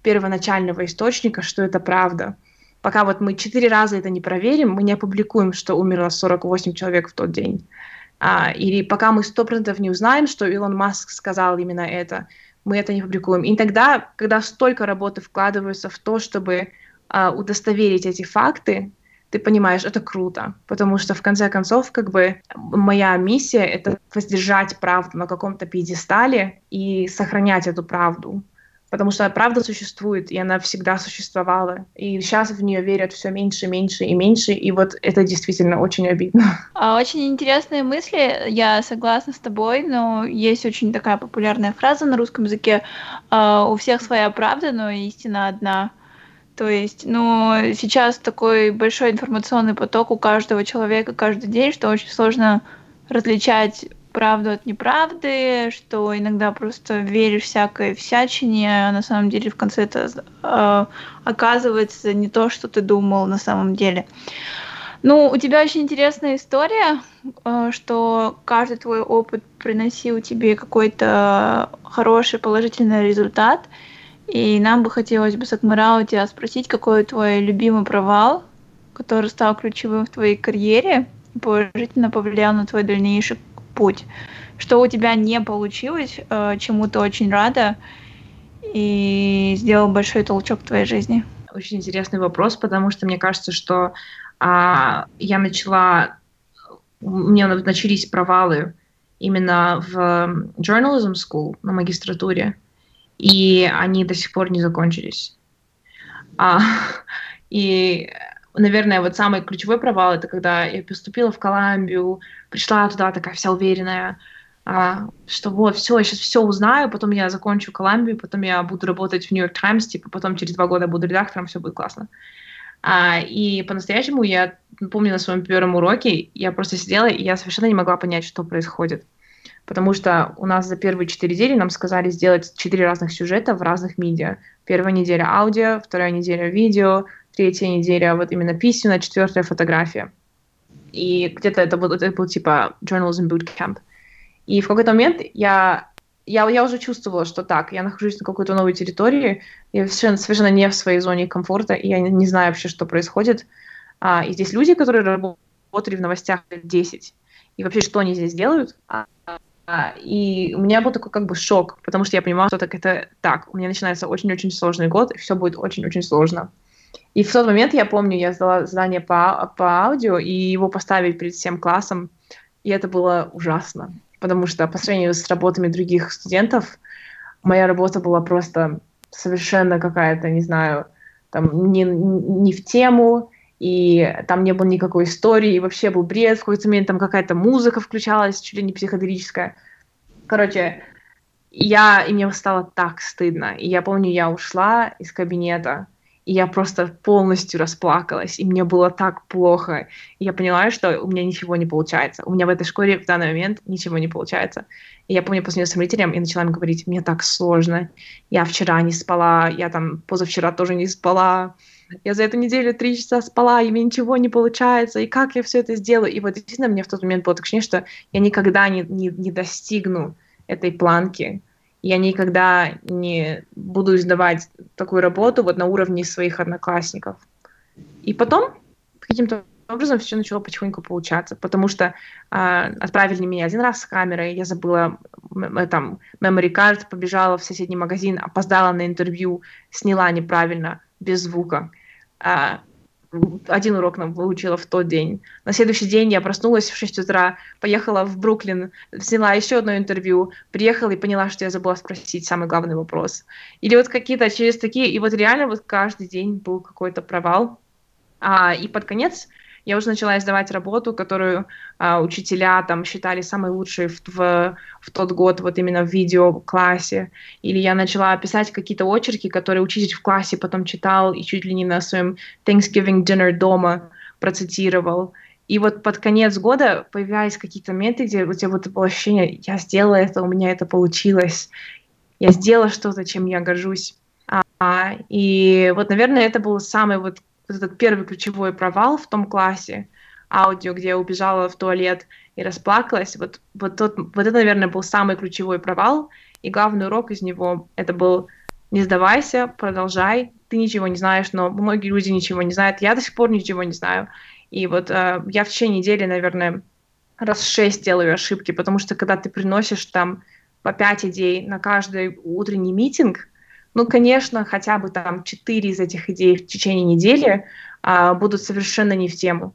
первоначального источника, что это правда. Пока мы 4 раза это не проверим, мы не опубликуем, что умерло 48 человек в тот день. Или пока мы 100% не узнаем, что Илон Маск сказал именно это, мы это не публикуем. И тогда, когда столько работы вкладывается в то, чтобы удостоверить эти факты, ты понимаешь, это круто, потому что в конце концов, моя миссия — это воздержать правду на каком-то пьедестале и сохранять эту правду, потому что правда существует, и она всегда существовала, и сейчас в нее верят все меньше и меньше, и это действительно очень обидно. Очень интересные мысли, я согласна с тобой, но есть очень такая популярная фраза на русском языке: «У всех своя правда, но истина одна». То есть, сейчас такой большой информационный поток у каждого человека каждый день, что очень сложно различать правду от неправды, что иногда просто веришь всякой всячине, а на самом деле в конце это оказывается не то, что ты думал на самом деле. У тебя очень интересная история, что каждый твой опыт приносил тебе какой-то хороший положительный результат. И нам бы хотелось с Акмарау тебя спросить, какой твой любимый провал, который стал ключевым в твоей карьере и положительно повлиял на твой дальнейший путь. Что у тебя не получилось, чему ты очень рада и сделал большой толчок в твоей жизни? Очень интересный вопрос, потому что мне кажется, что я начала у меня начались провалы именно в Journalism School на магистратуре, и они до сих пор не закончились. И, наверное, вот самый ключевой провал — это когда я поступила в Колумбию, пришла туда такая вся уверенная, что вот, все, я сейчас все узнаю, потом я закончу Колумбию, потом я буду работать в New York Times, типа, потом через 2 года буду редактором, все будет классно. И по-настоящему я помню на своем первом уроке, я просто сидела, и я совершенно не могла понять, что происходит. Потому что у нас за первые 4 недели нам сказали сделать 4 разных сюжета в разных медиа. 1-я неделя аудио, 2-я неделя видео, 3-я неделя вот именно письменно, 4-я фотография. И где-то это был типа journalism bootcamp. И в какой-то момент я уже чувствовала, что так, я нахожусь на какой-то новой территории, я совершенно не в своей зоне комфорта, и я не знаю вообще, что происходит. И здесь люди, которые работали в новостях 10, и вообще, что они здесь делают. И у меня был такой как бы шок, потому что я понимала, что так это так, у меня начинается очень-очень сложный год, и все будет очень-очень сложно. И в тот момент, я помню, я сдала задание по аудио, и его поставили перед всем классом, и это было ужасно. Потому что по сравнению с работами других студентов, моя работа была просто совершенно какая-то, не знаю, там не в тему, и там не было никакой истории, и вообще был бред, в какой-то момент там какая-то музыка включалась, чуть ли не психоделическая. Короче, и мне стало так стыдно. И я помню, я ушла из кабинета, и я просто полностью расплакалась, и мне было так плохо. И я поняла, что у меня ничего не получается. У меня в этой школе в данный момент ничего не получается. И я помню, я позвонила своим родителям и начала им говорить: мне так сложно, я вчера не спала, я там позавчера тоже не спала, я за эту неделю 3 часа спала, и мне ничего не получается, и как я все это сделаю? И вот действительно мне в тот момент было ощущение, что я никогда не достигну этой планки. Я никогда не буду издавать такую работу вот на уровне своих одноклассников. И потом каким-то образом все начало потихоньку получаться, потому что отправили меня 1 раз с камерой, я забыла там memory card, побежала в соседний магазин, опоздала на интервью, сняла неправильно, без звука. 1 урок нам выучила в тот день. На следующий день я проснулась в 6 утра, поехала в Бруклин, взяла еще одно интервью, приехала и поняла, что я забыла спросить самый главный вопрос. Или вот какие-то через такие... И вот реально вот каждый день был какой-то провал. И под конец я уже начала издавать работу, которую учителя там считали самой лучшей в тот год, вот именно в видеоклассе. Или я начала писать какие-то очерки, которые учитель в классе потом читал и чуть ли не на своем Thanksgiving dinner дома процитировал. И вот под конец года появлялись какие-то моменты, где у тебя вот было ощущение: я сделала это, у меня это получилось, я сделала что-то, чем я горжусь. И вот, наверное, это был самый вот этот первый ключевой провал в том классе аудио, где я убежала в туалет и расплакалась, вот это, наверное, был самый ключевой провал, и главный урок из него — это был: не сдавайся, продолжай, ты ничего не знаешь, но многие люди ничего не знают, я до сих пор ничего не знаю, и вот я в течение недели, наверное, раз 6 делаю ошибки, потому что когда ты приносишь там по 5 идей на каждый утренний митинг, ну, конечно, хотя бы там 4 из этих идей в течение недели будут совершенно не в тему.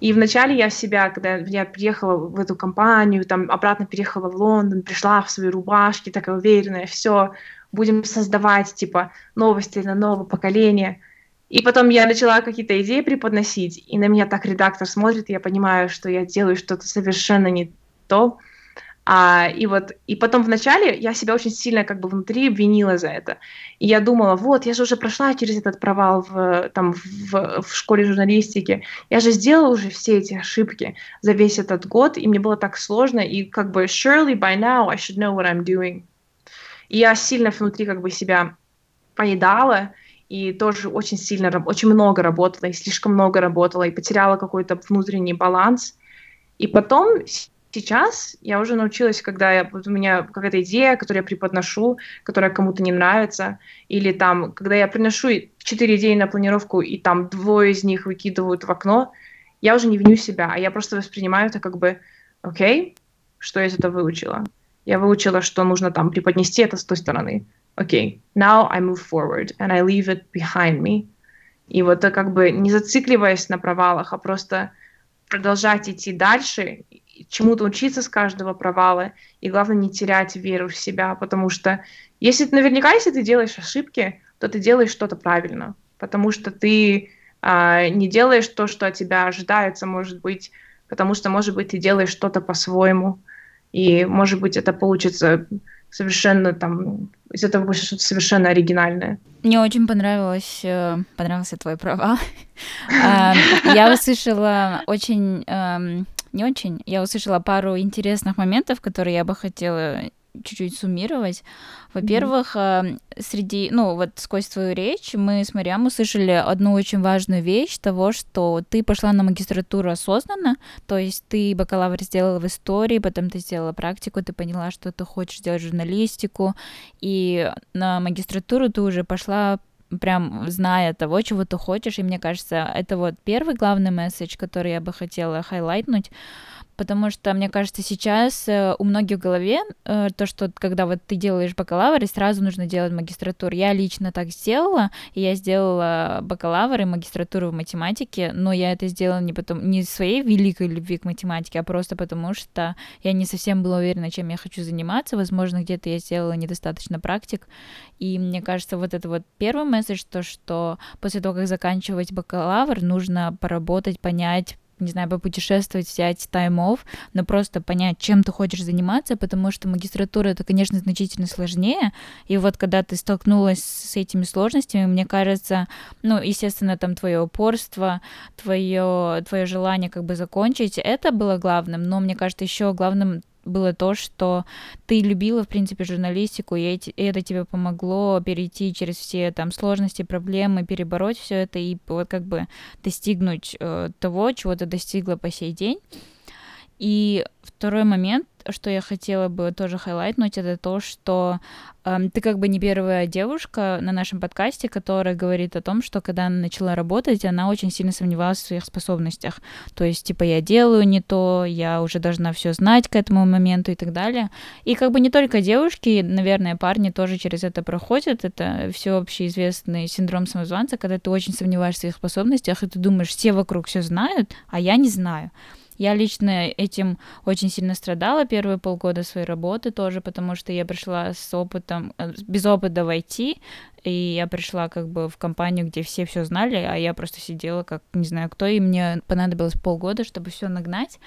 И вначале я себя, когда я приехала в эту компанию, там обратно переехала в Лондон, пришла в своей рубашке, такая уверенная, все, будем создавать типа новости для нового поколения. И потом я начала какие-то идеи преподносить, и на меня так редактор смотрит, и я понимаю, что я делаю что-то совершенно не то. И потом вначале я себя очень сильно как бы внутри винила за это. И я думала: вот, я же уже прошла через этот провал в школе журналистики, я же сделала уже все эти ошибки за весь этот год, и мне было так сложно, и как бы surely by now I should know what I'm doing. И я сильно внутри как бы себя поедала, и тоже очень сильно, очень много работала, и слишком много работала, и потеряла какой-то внутренний баланс. И потом... Сейчас я уже научилась, когда у меня какая-то идея, которую я преподношу, которая кому-то не нравится, или там, когда я приношу 4 идеи на планировку, и там 2 из них выкидывают в окно, я уже не виню себя, а я просто воспринимаю это как бы: окей, что я из этого выучила? Я выучила, что нужно там преподнести это с той стороны. Окей, now I move forward, and I leave it behind me. И вот как бы не зацикливаясь на провалах, а просто... продолжать идти дальше, чему-то учиться с каждого провала, и главное не терять веру в себя, потому что наверняка если ты делаешь ошибки, то ты делаешь что-то правильно, потому что ты не делаешь то, что от тебя ожидается, может быть, потому что, может быть, ты делаешь что-то по-своему, и, может быть, это получится совершенно из этого будет что-то совершенно оригинальное. Мне очень понравился твой провал. Я услышала я услышала пару интересных моментов, которые я бы хотела чуть-чуть суммировать. Во-первых, сквозь твою речь мы с Мариам услышали одну очень важную вещь того, что ты пошла на магистратуру осознанно, то есть ты бакалавр сделала в истории, потом ты сделала практику, ты поняла, что ты хочешь делать журналистику, и на магистратуру ты уже пошла прям зная того, чего ты хочешь, и мне кажется, это вот первый главный месседж, который я бы хотела хайлайтнуть, потому что, мне кажется, сейчас у многих в голове то, что когда вот ты делаешь бакалавр, и сразу нужно делать магистратуру. Я лично так сделала, и я сделала бакалавр и магистратуру в математике, но я это сделала не из своей великой любви к математике, а просто потому, что я не совсем была уверена, чем я хочу заниматься, возможно, где-то я сделала недостаточно практик, и мне кажется, вот это вот первый месседж, то, что после того, как заканчивать бакалавр, нужно поработать, понять, не знаю, попутешествовать, взять тайм-офф, но просто понять, чем ты хочешь заниматься, потому что магистратура — это, конечно, значительно сложнее, и вот когда ты столкнулась с этими сложностями, мне кажется, естественно, твое упорство, твое желание как бы закончить, это было главным, но мне кажется, еще главным было то, что ты любила, в принципе, журналистику, и это тебе помогло перейти через все сложности, проблемы, перебороть все это и вот как бы достигнуть того, чего ты достигла по сей день. И второй момент, что я хотела бы тоже хайлайтнуть, это то, что ты как бы не первая девушка на нашем подкасте, которая говорит о том, что когда она начала работать, она очень сильно сомневалась в своих способностях. То есть, я делаю не то, я уже должна все знать к этому моменту и так далее. И как бы не только девушки, наверное, парни тоже через это проходят. Это всеобщий известный синдром самозванца, когда ты очень сомневаешься в своих способностях, и ты думаешь, все вокруг все знают, а я не знаю. Я лично этим очень сильно страдала первые полгода своей работы тоже, потому что я пришла без опыта в IT, и я пришла как бы в компанию, где все знали, а я просто сидела как не знаю кто, и мне понадобилось полгода, чтобы все нагнать.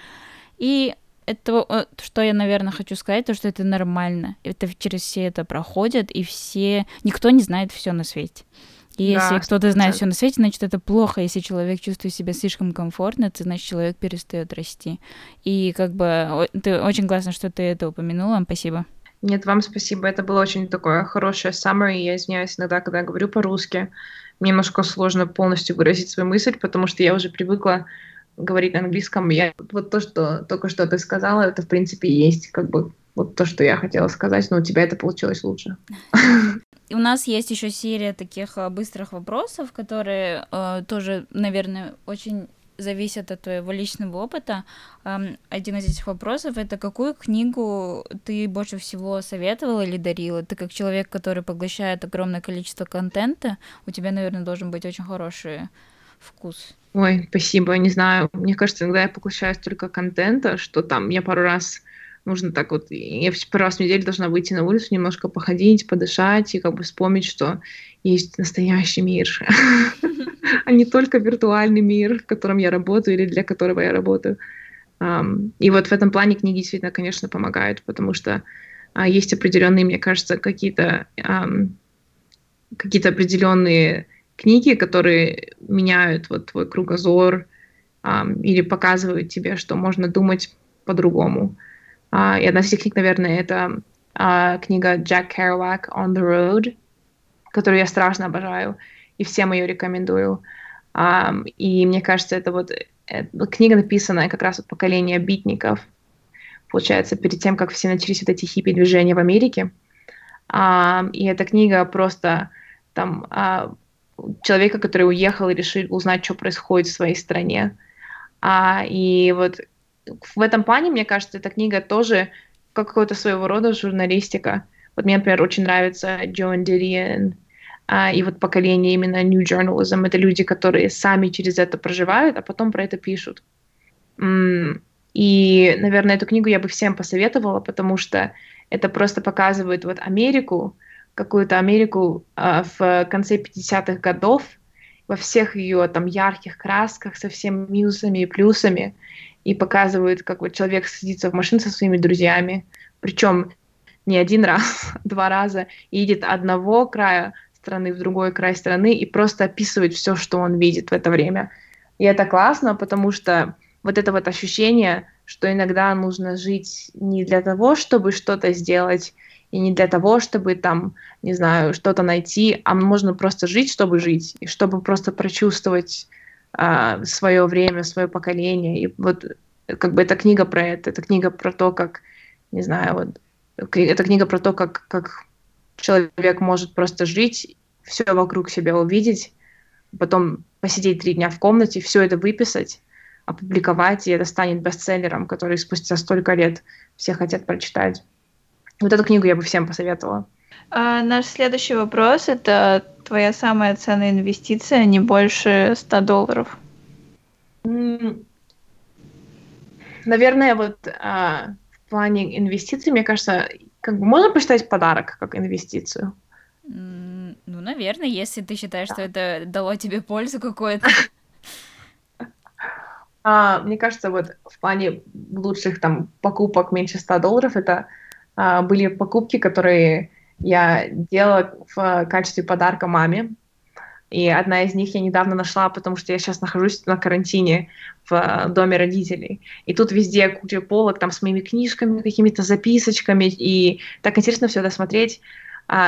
И это, что я, наверное, хочу сказать, то, что это нормально, это через все это проходит, и никто не знает все на свете. И если кто-то знает все на свете, значит, это плохо. Если человек чувствует себя слишком комфортно, то, значит, человек перестает расти. И ты очень классно, что ты это упомянула. Спасибо. Нет, вам спасибо. Это было очень такое хорошее summary. Я извиняюсь иногда, когда я говорю по-русски. Мне немножко сложно полностью выразить свою мысль, потому что я уже привыкла говорить на английском. Вот то, что только что ты сказала, это, в принципе, есть вот то, что я хотела сказать, но у тебя это получилось лучше. И у нас есть еще серия таких быстрых вопросов, которые тоже, наверное, очень зависят от твоего личного опыта. Один из этих вопросов — это какую книгу ты больше всего советовала или дарила? Ты как человек, который поглощает огромное количество контента, у тебя, наверное, должен быть очень хороший вкус. Ой, спасибо, не знаю. Мне кажется, иногда я поглощаюсь только контента, что я пару раз... Нужно так вот, я первый раз в неделю должна выйти на улицу, немножко походить, подышать и вспомнить, что есть настоящий мир, а не только виртуальный мир, в котором я работаю или для которого я работаю. И вот в этом плане книги действительно, конечно, помогают, потому что есть определенные, мне кажется, какие-то определенные книги, которые меняют твой кругозор или показывают тебе, что можно думать по-другому. И одна из этих книг, наверное, это книга Jack Kerouac «On the Road», которую я страшно обожаю, и всем ее рекомендую. И мне кажется, это книга, написанная как раз от поколения битников, получается, перед тем, как все начались эти хиппи-движения в Америке. И эта книга просто человека, который уехал и решил узнать, что происходит в своей стране. И вот в этом плане, мне кажется, эта книга тоже какого-то своего рода журналистика. Вот мне, например, очень нравится Джоан Дидион и поколение именно New Journalism. Это люди, которые сами через это проживают, а потом про это пишут. И, наверное, эту книгу я бы всем посоветовала, потому что это просто показывает вот Америку, какую-то Америку в конце 50-х годов, во всех ее там ярких красках, со всеми минусами и плюсами, и показывают, как вот человек садится в машину со своими друзьями, причем не один раз, два раза, и едет одного края страны в другой край страны и просто описывает все, что он видит в это время. И это классно, потому что вот это вот ощущение, что иногда нужно жить не для того, чтобы что-то сделать, и не для того, чтобы там, не знаю, что-то найти, а можно просто жить, чтобы жить, и чтобы просто прочувствовать свое время, свое поколение. И вот как бы эта книга про это, эта книга про то, как, не знаю, вот, эта книга про то, как человек может просто жить, все вокруг себя увидеть, потом посидеть 3 дня в комнате, все это выписать, опубликовать, и это станет бестселлером, который спустя столько лет все хотят прочитать. Вот эту книгу я бы всем посоветовала. Наш следующий вопрос – это твоя самая ценная инвестиция, не больше $100. Наверное, вот в плане инвестиций, мне кажется, как бы можно посчитать подарок как инвестицию? Ну, наверное, если ты считаешь, что это дало тебе пользу какую-то. Мне кажется, вот в плане лучших там покупок меньше $100 – это были покупки, которые я делала в качестве подарка маме. И одна из них я недавно нашла, потому что я сейчас нахожусь на карантине в доме родителей. И тут везде куча полок там с моими книжками, какими-то записочками. И так интересно все это смотреть.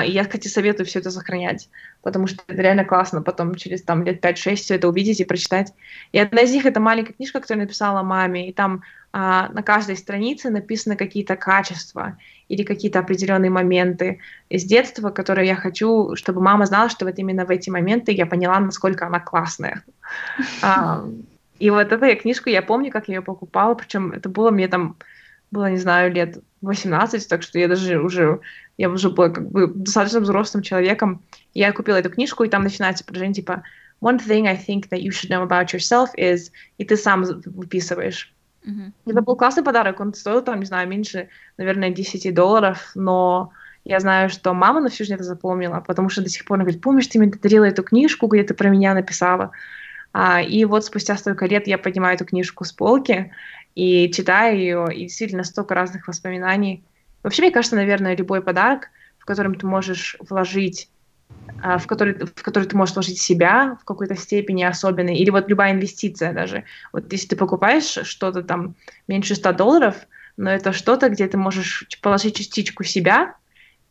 И я, кстати, советую все это сохранять, потому что это реально классно потом через там, лет 5-6 все это увидеть и прочитать. И одна из них — это маленькая книжка, которую написала маме. И там на каждой странице написаны какие-то качества или какие-то определенные моменты из детства, которые я хочу, чтобы мама знала, что вот именно в эти моменты я поняла, насколько она классная. И вот эту книжку я помню, как я ее покупала, причем это было мне там, не знаю, лет 18, так что я даже уже, была как бы достаточно взрослым человеком. Я купила эту книжку, и там начинается предложение типа «One thing I think that you should know about yourself is…» И ты сам выписываешь. Это был классный подарок, он стоил там, не знаю, меньше, наверное, $10, но я знаю, что мама на всю жизнь это запомнила, потому что до сих пор она говорит: помнишь, ты мне дарила эту книжку, где ты про меня написала? И вот спустя столько лет я поднимаю эту книжку с полки и читаю ее, и действительно столько разных воспоминаний. Вообще, мне кажется, наверное, любой подарок, в котором ты можешь вложить, в который ты можешь вложить себя в какой-то степени особенной, или вот любая инвестиция даже. Вот если ты покупаешь что-то там меньше $100, но это что-то, где ты можешь положить частичку себя,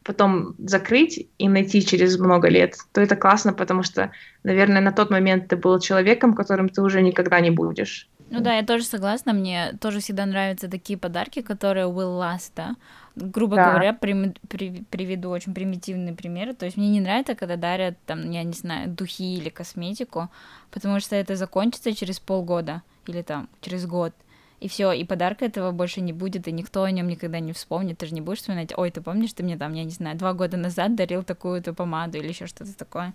потом закрыть и найти через много лет, то это классно, потому что, наверное, на тот момент ты был человеком, которым ты уже никогда не будешь. Ну да, я тоже согласна, мне тоже всегда нравятся такие подарки, которые will last, да? Грубо говоря, приведу очень примитивные примеры, то есть мне не нравится, когда дарят, там, я не знаю, духи или косметику, потому что это закончится через полгода или там через год. И все, и подарка этого больше не будет, и никто о нем никогда не вспомнит. Ты же не будешь вспоминать: ой, ты помнишь, ты мне там, я не знаю, 2 года назад дарил такую-то помаду или еще что-то такое.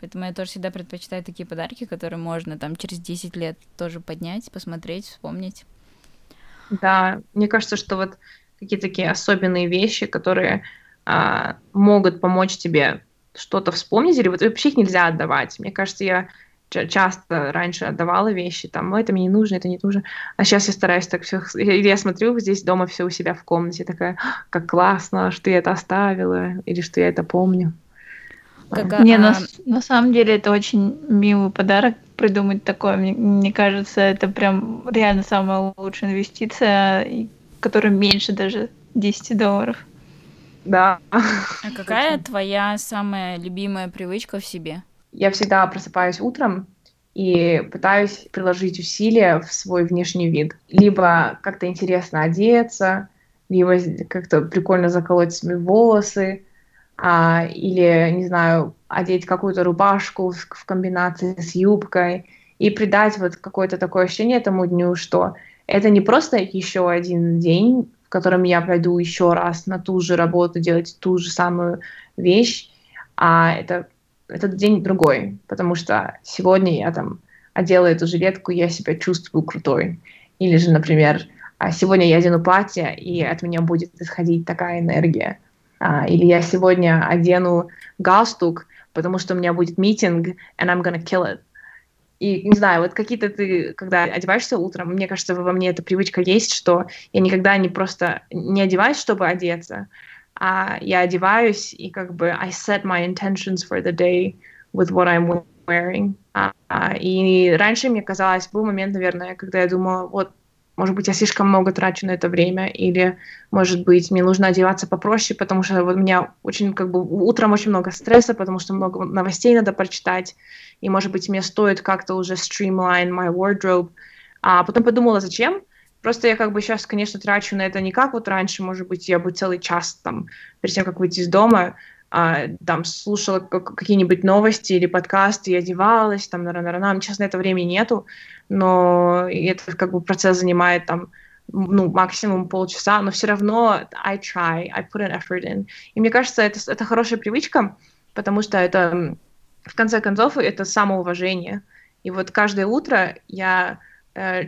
Поэтому я тоже всегда предпочитаю такие подарки, которые можно там через 10 лет тоже поднять, посмотреть, вспомнить. Да, мне кажется, что вот какие-то такие особенные вещи, которые могут помочь тебе что-то вспомнить, или вот вообще их нельзя отдавать. Мне кажется, я часто раньше отдавала вещи, там, это мне не нужно, это не нужно. А сейчас я стараюсь так все... Я смотрю здесь дома все у себя в комнате, такая: как классно, что я это оставила, или что я это помню. На самом деле это очень милый подарок, придумать такое. Мне кажется, это прям реально самая лучшая инвестиция, которая меньше даже $10. Да. А какая твоя самая любимая привычка в себе? Я всегда просыпаюсь утром и пытаюсь приложить усилия в свой внешний вид. Либо как-то интересно одеться, либо как-то прикольно заколоть себе волосы, или, не знаю, одеть какую-то рубашку в комбинации с юбкой и придать вот какое-то такое ощущение этому дню, что это не просто еще один день, в котором я пойду еще раз на ту же работу, делать ту же самую вещь, а этот день другой, потому что сегодня я там одела эту жилетку, я себя чувствую крутой. Или же, например, сегодня я одену платье, и от меня будет исходить такая энергия. Или я сегодня одену галстук, потому что у меня будет митинг, and I'm gonna kill it. И, не знаю, вот какие-то ты, когда одеваешься утром, мне кажется, во мне эта привычка есть, что я никогда не просто не одеваюсь, чтобы одеться, а я одеваюсь, и как бы I set my intentions for the day with what I'm wearing. И раньше мне казалось, был момент, наверное, когда я думала, вот, может быть, я слишком много трачу на это время, или, может быть, мне нужно одеваться попроще, потому что вот у меня очень, как бы, утром очень много стресса, потому что много новостей надо прочитать, и, может быть, мне стоит как-то уже streamline my wardrobe. А потом подумала, зачем? Просто я, как бы, сейчас, конечно, трачу на это не как вот раньше, может быть, я бы целый час, там, перед тем, как выйти из дома, там, слушала какие-нибудь новости или подкасты, и одевалась, там, сейчас на это времени нету, но этот, как бы, процесс занимает, там, ну, максимум полчаса, но все равно I try, I put an effort in. И мне кажется, это хорошая привычка, потому что это, в конце концов, это самоуважение. И вот каждое утро я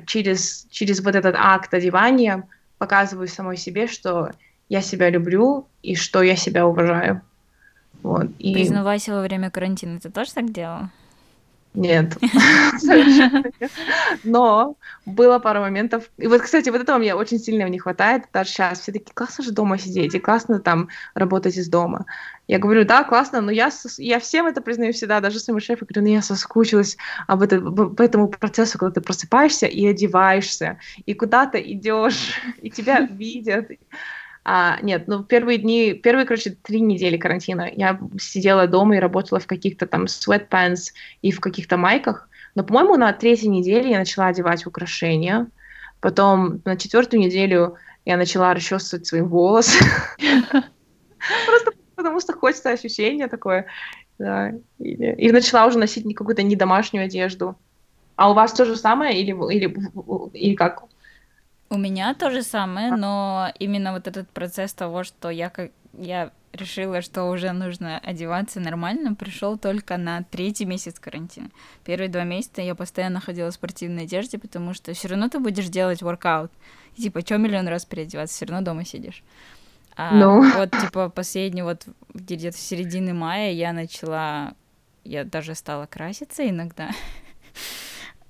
через вот этот акт одевания показываю самой себе, что я себя люблю и что я себя уважаю. Вот. И... Признавайся во время карантина, ты тоже так делала? Нет. Но было пару моментов. И вот, кстати, вот этого мне очень сильно не хватает даже сейчас. Все такие, классно же дома сидеть, и классно там работать из дома. Я говорю, да, классно, но я всем это признаю всегда, даже своему шефу, говорю, ну я соскучилась об этому процессу, когда ты просыпаешься и одеваешься, и куда-то идешь, и тебя видят. Нет, ну первые 3 недели карантина я сидела дома и работала в каких-то там sweatpants и в каких-то майках, но, по-моему, на 3-й неделе я начала одевать украшения, потом на 4-ю неделю я начала расчесывать свои волосы, просто потому что хочется ощущение такое, и начала уже носить какую-то не домашнюю одежду. А у вас то же самое или как? У меня то же самое, но именно вот этот процесс того, что я решила, что уже нужно одеваться нормально, пришел только на 3-й месяц карантина. Первые 2 месяца я постоянно ходила в спортивной одежде, потому что все равно ты будешь делать воркаут. Типа, чё миллион раз переодеваться, все равно дома сидишь. Вот, типа, последний вот где-то в середине мая я даже стала краситься иногда.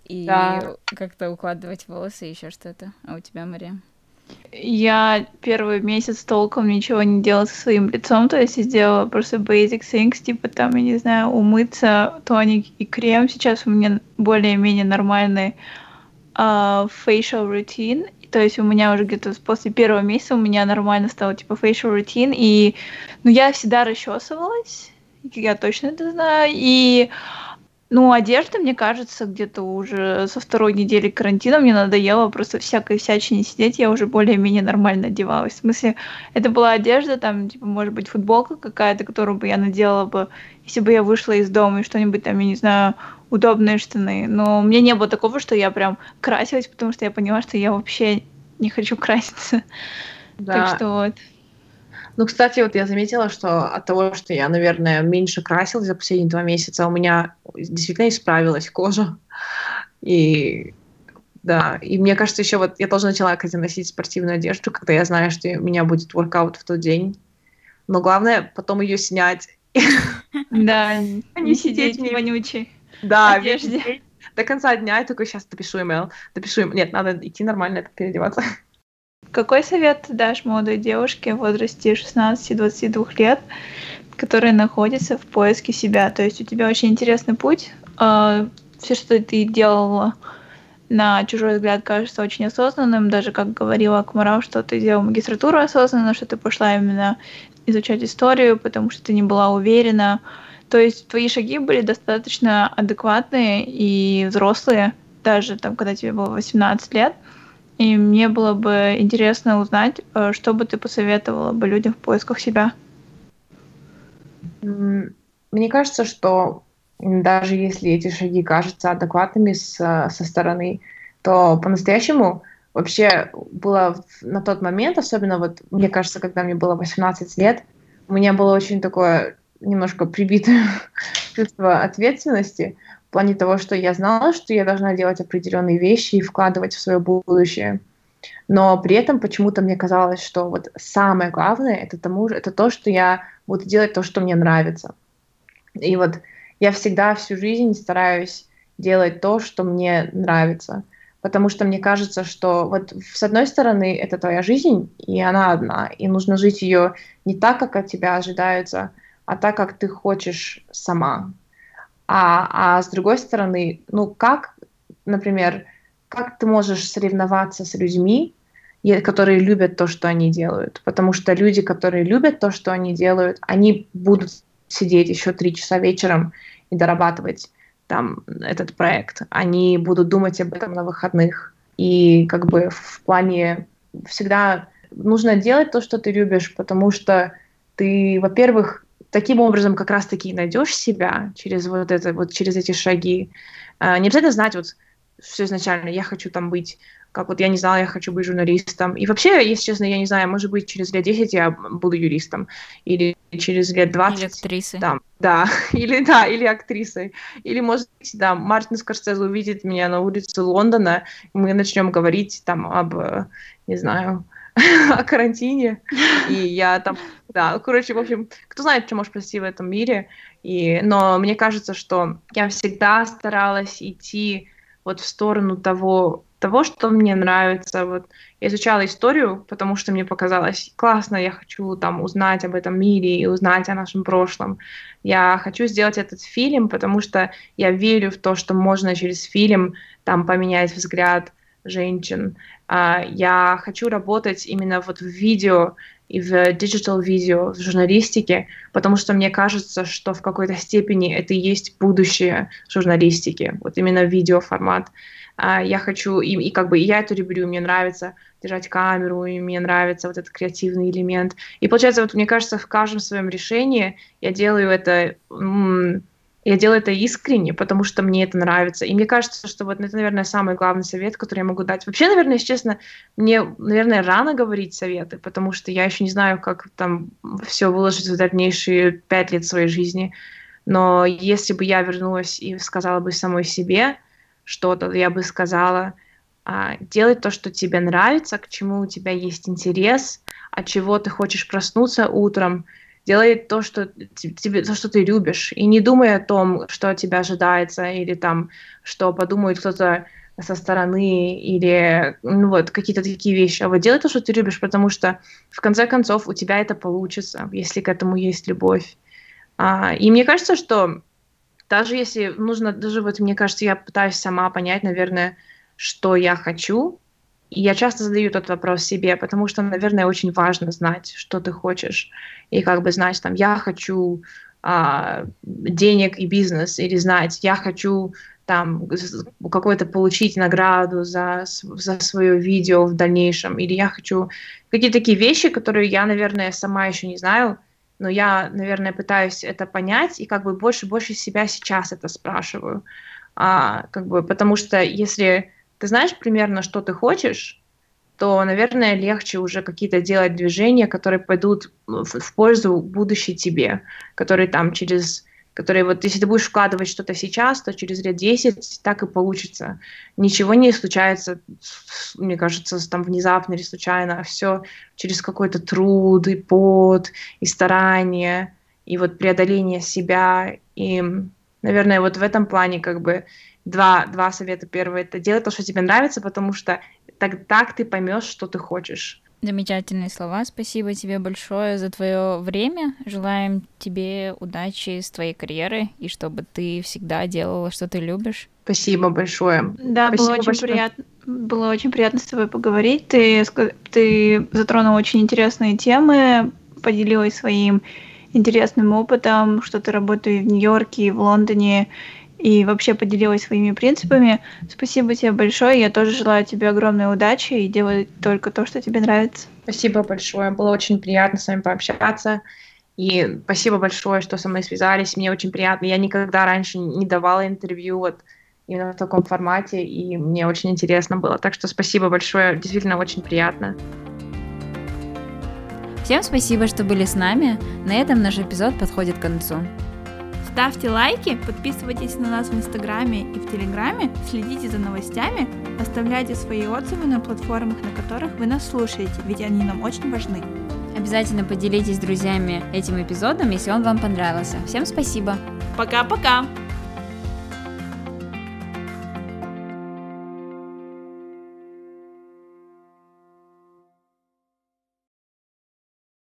И как-то укладывать волосы и еще что-то. А у тебя, Мария? Я первый месяц толком ничего не делала со своим лицом, то есть я сделала просто basic things, типа там, я не знаю, умыться, тоник и крем. Сейчас у меня более-менее нормальный facial routine, то есть у меня уже где-то после 1-го месяца у меня нормально стало типа facial routine, и я всегда расчесывалась, я точно это знаю, и... одежда, мне кажется, где-то уже со 2-й недели карантина мне надоело просто всякой всячине сидеть, я уже более-менее нормально одевалась. В смысле, это была одежда, там, типа, может быть, футболка какая-то, которую бы я надела бы, если бы я вышла из дома, и что-нибудь там, я не знаю, удобные штаны. Но у меня не было такого, что я прям красилась, потому что я поняла, что я вообще не хочу краситься. Да. Так что вот... кстати, вот я заметила, что от того, что я, наверное, меньше красилась за последние 2 месяца, у меня действительно исправилась кожа. И да, и мне кажется, еще вот я тоже начала, кстати, носить спортивную одежду, когда я знаю, что у меня будет воркаут в тот день. Но главное, потом ее снять. Да, не сидеть в вонючей одежде. До конца дня я такой, сейчас допишу email, допишу email. Нет, надо идти нормально переодеваться. Какой совет ты дашь молодой девушке в возрасте 16-22 лет, которая находится в поиске себя? То есть у тебя очень интересный путь. Все, что ты делала, на чужой взгляд, кажется очень осознанным. Даже, как говорила Акмарал, что ты делала магистратуру осознанно, что ты пошла именно изучать историю, потому что ты не была уверена. То есть твои шаги были достаточно адекватные и взрослые, даже там, когда тебе было 18 лет. И мне было бы интересно узнать, что бы ты посоветовала бы людям в поисках себя. Мне кажется, что даже если эти шаги кажутся адекватными со стороны, то по-настоящему вообще было на тот момент, особенно вот, мне кажется, когда мне было 18 лет, у меня было очень такое немножко прибитое чувство ответственности, в плане того, что я знала, что я должна делать определенные вещи и вкладывать в свое будущее. Но при этом почему-то мне казалось, что вот самое главное это то, что я буду делать то, что мне нравится. И вот я всегда всю жизнь стараюсь делать то, что мне нравится. Потому что мне кажется, что вот с одной стороны это твоя жизнь, и она одна, и нужно жить ее не так, как от тебя ожидается, а так, как ты хочешь сама. А с другой стороны, ну как, например, как ты можешь соревноваться с людьми, которые любят то, что они делают? Потому что люди, которые любят то, что они делают, они будут сидеть еще 3 часа вечером и дорабатывать там этот проект. Они будут думать об этом на выходных. И как бы в плане всегда нужно делать то, что ты любишь, потому что ты, во-первых, таким образом как раз-таки найдешь себя через вот это, вот через эти шаги. Не обязательно знать вот все изначально, я хочу там быть, как вот я не знала, я хочу быть журналистом. И вообще, если честно, я не знаю, может быть, через лет 10 я буду юристом, или через лет 20... Или актрисой. Или актрисой. Или, может быть, да, Мартин Скорсезе увидит меня на улице Лондона, и мы начнем говорить там об, не знаю, о карантине, и я там... Да, короче, в общем, кто знает, что может произойти в этом мире, но мне кажется, что я всегда старалась идти вот в сторону того, что мне нравится. Вот я изучала историю, потому что мне показалось классно, я хочу там узнать об этом мире и узнать о нашем прошлом. Я хочу сделать этот фильм, потому что я верю в то, что можно через фильм там поменять взгляд женщин. Я хочу работать именно вот в видео и в диджитал-видео, в журналистике, потому что мне кажется, что в какой-то степени это и есть будущее журналистики, вот именно видеоформат. Я хочу, и как бы я это люблю, мне нравится держать камеру, и мне нравится вот этот креативный элемент. И получается, вот мне кажется, в каждом своем решении я делаю это искренне, потому что мне это нравится. И мне кажется, что вот это, наверное, самый главный совет, который я могу дать. Вообще, наверное, если честно, мне, рано говорить советы, потому что я еще не знаю, как там все выложить в дальнейшие 5 лет своей жизни. Но если бы я вернулась и сказала бы самой себе что-то, я бы сказала: делай то, что тебе нравится, к чему у тебя есть интерес, от чего ты хочешь проснуться утром. Делай то, что ты любишь, и не думай о том, что от тебя ожидается, или там, что подумает кто-то со стороны, или ну, вот какие-то такие вещи. А вот делай то, что ты любишь, потому что, в конце концов, у тебя это получится, если к этому есть любовь. И мне кажется, что даже если нужно, даже вот мне кажется, я пытаюсь сама понять, наверное, что я хочу, и я часто задаю этот вопрос себе, потому что, наверное, очень важно знать, что ты хочешь. И как бы знать, там, я хочу денег и бизнес, или знать, я хочу там какой-то получить награду за свое видео в дальнейшем, или я хочу какие-то такие вещи, которые я, наверное, сама еще не знаю, но я, наверное, пытаюсь это понять и как бы больше себя сейчас это спрашиваю. Потому что если ты знаешь примерно, что ты хочешь, то, наверное, легче уже какие-то делать движения, которые пойдут в пользу будущей тебе, которые вот если ты будешь вкладывать что-то сейчас, то через лет 10 так и получится. Ничего не случается, мне кажется, там внезапно или случайно, а все через какой-то труд и пот, и старание, и вот преодоление себя. И, наверное, вот в этом плане как бы Два совета. Первый — это делай то, что тебе нравится, потому что так ты поймешь, что ты хочешь. Замечательные слова. Спасибо тебе большое за твое время. Желаем тебе удачи с твоей карьерой и чтобы ты всегда делала, что ты любишь. Спасибо большое. Да, было очень приятно с тобой поговорить. Ты затронула очень интересные темы, поделилась своим интересным опытом, что ты работаешь в Нью-Йорке и в Лондоне, и вообще поделилась своими принципами. Спасибо тебе большое. Я тоже желаю тебе огромной удачи и делай только то, что тебе нравится. Спасибо большое. Было очень приятно с вами пообщаться. И спасибо большое, что со мной связались. Мне очень приятно. Я никогда раньше не давала интервью вот именно в таком формате, и мне очень интересно было. Так что спасибо большое. Действительно очень приятно. Всем спасибо, что были с нами. На этом наш эпизод подходит к концу. Ставьте лайки, подписывайтесь на нас в Инстаграме и в Телеграме, следите за новостями, оставляйте свои отзывы на платформах, на которых вы нас слушаете, ведь они нам очень важны. Обязательно поделитесь с друзьями этим эпизодом, если он вам понравился. Всем спасибо! Пока-пока!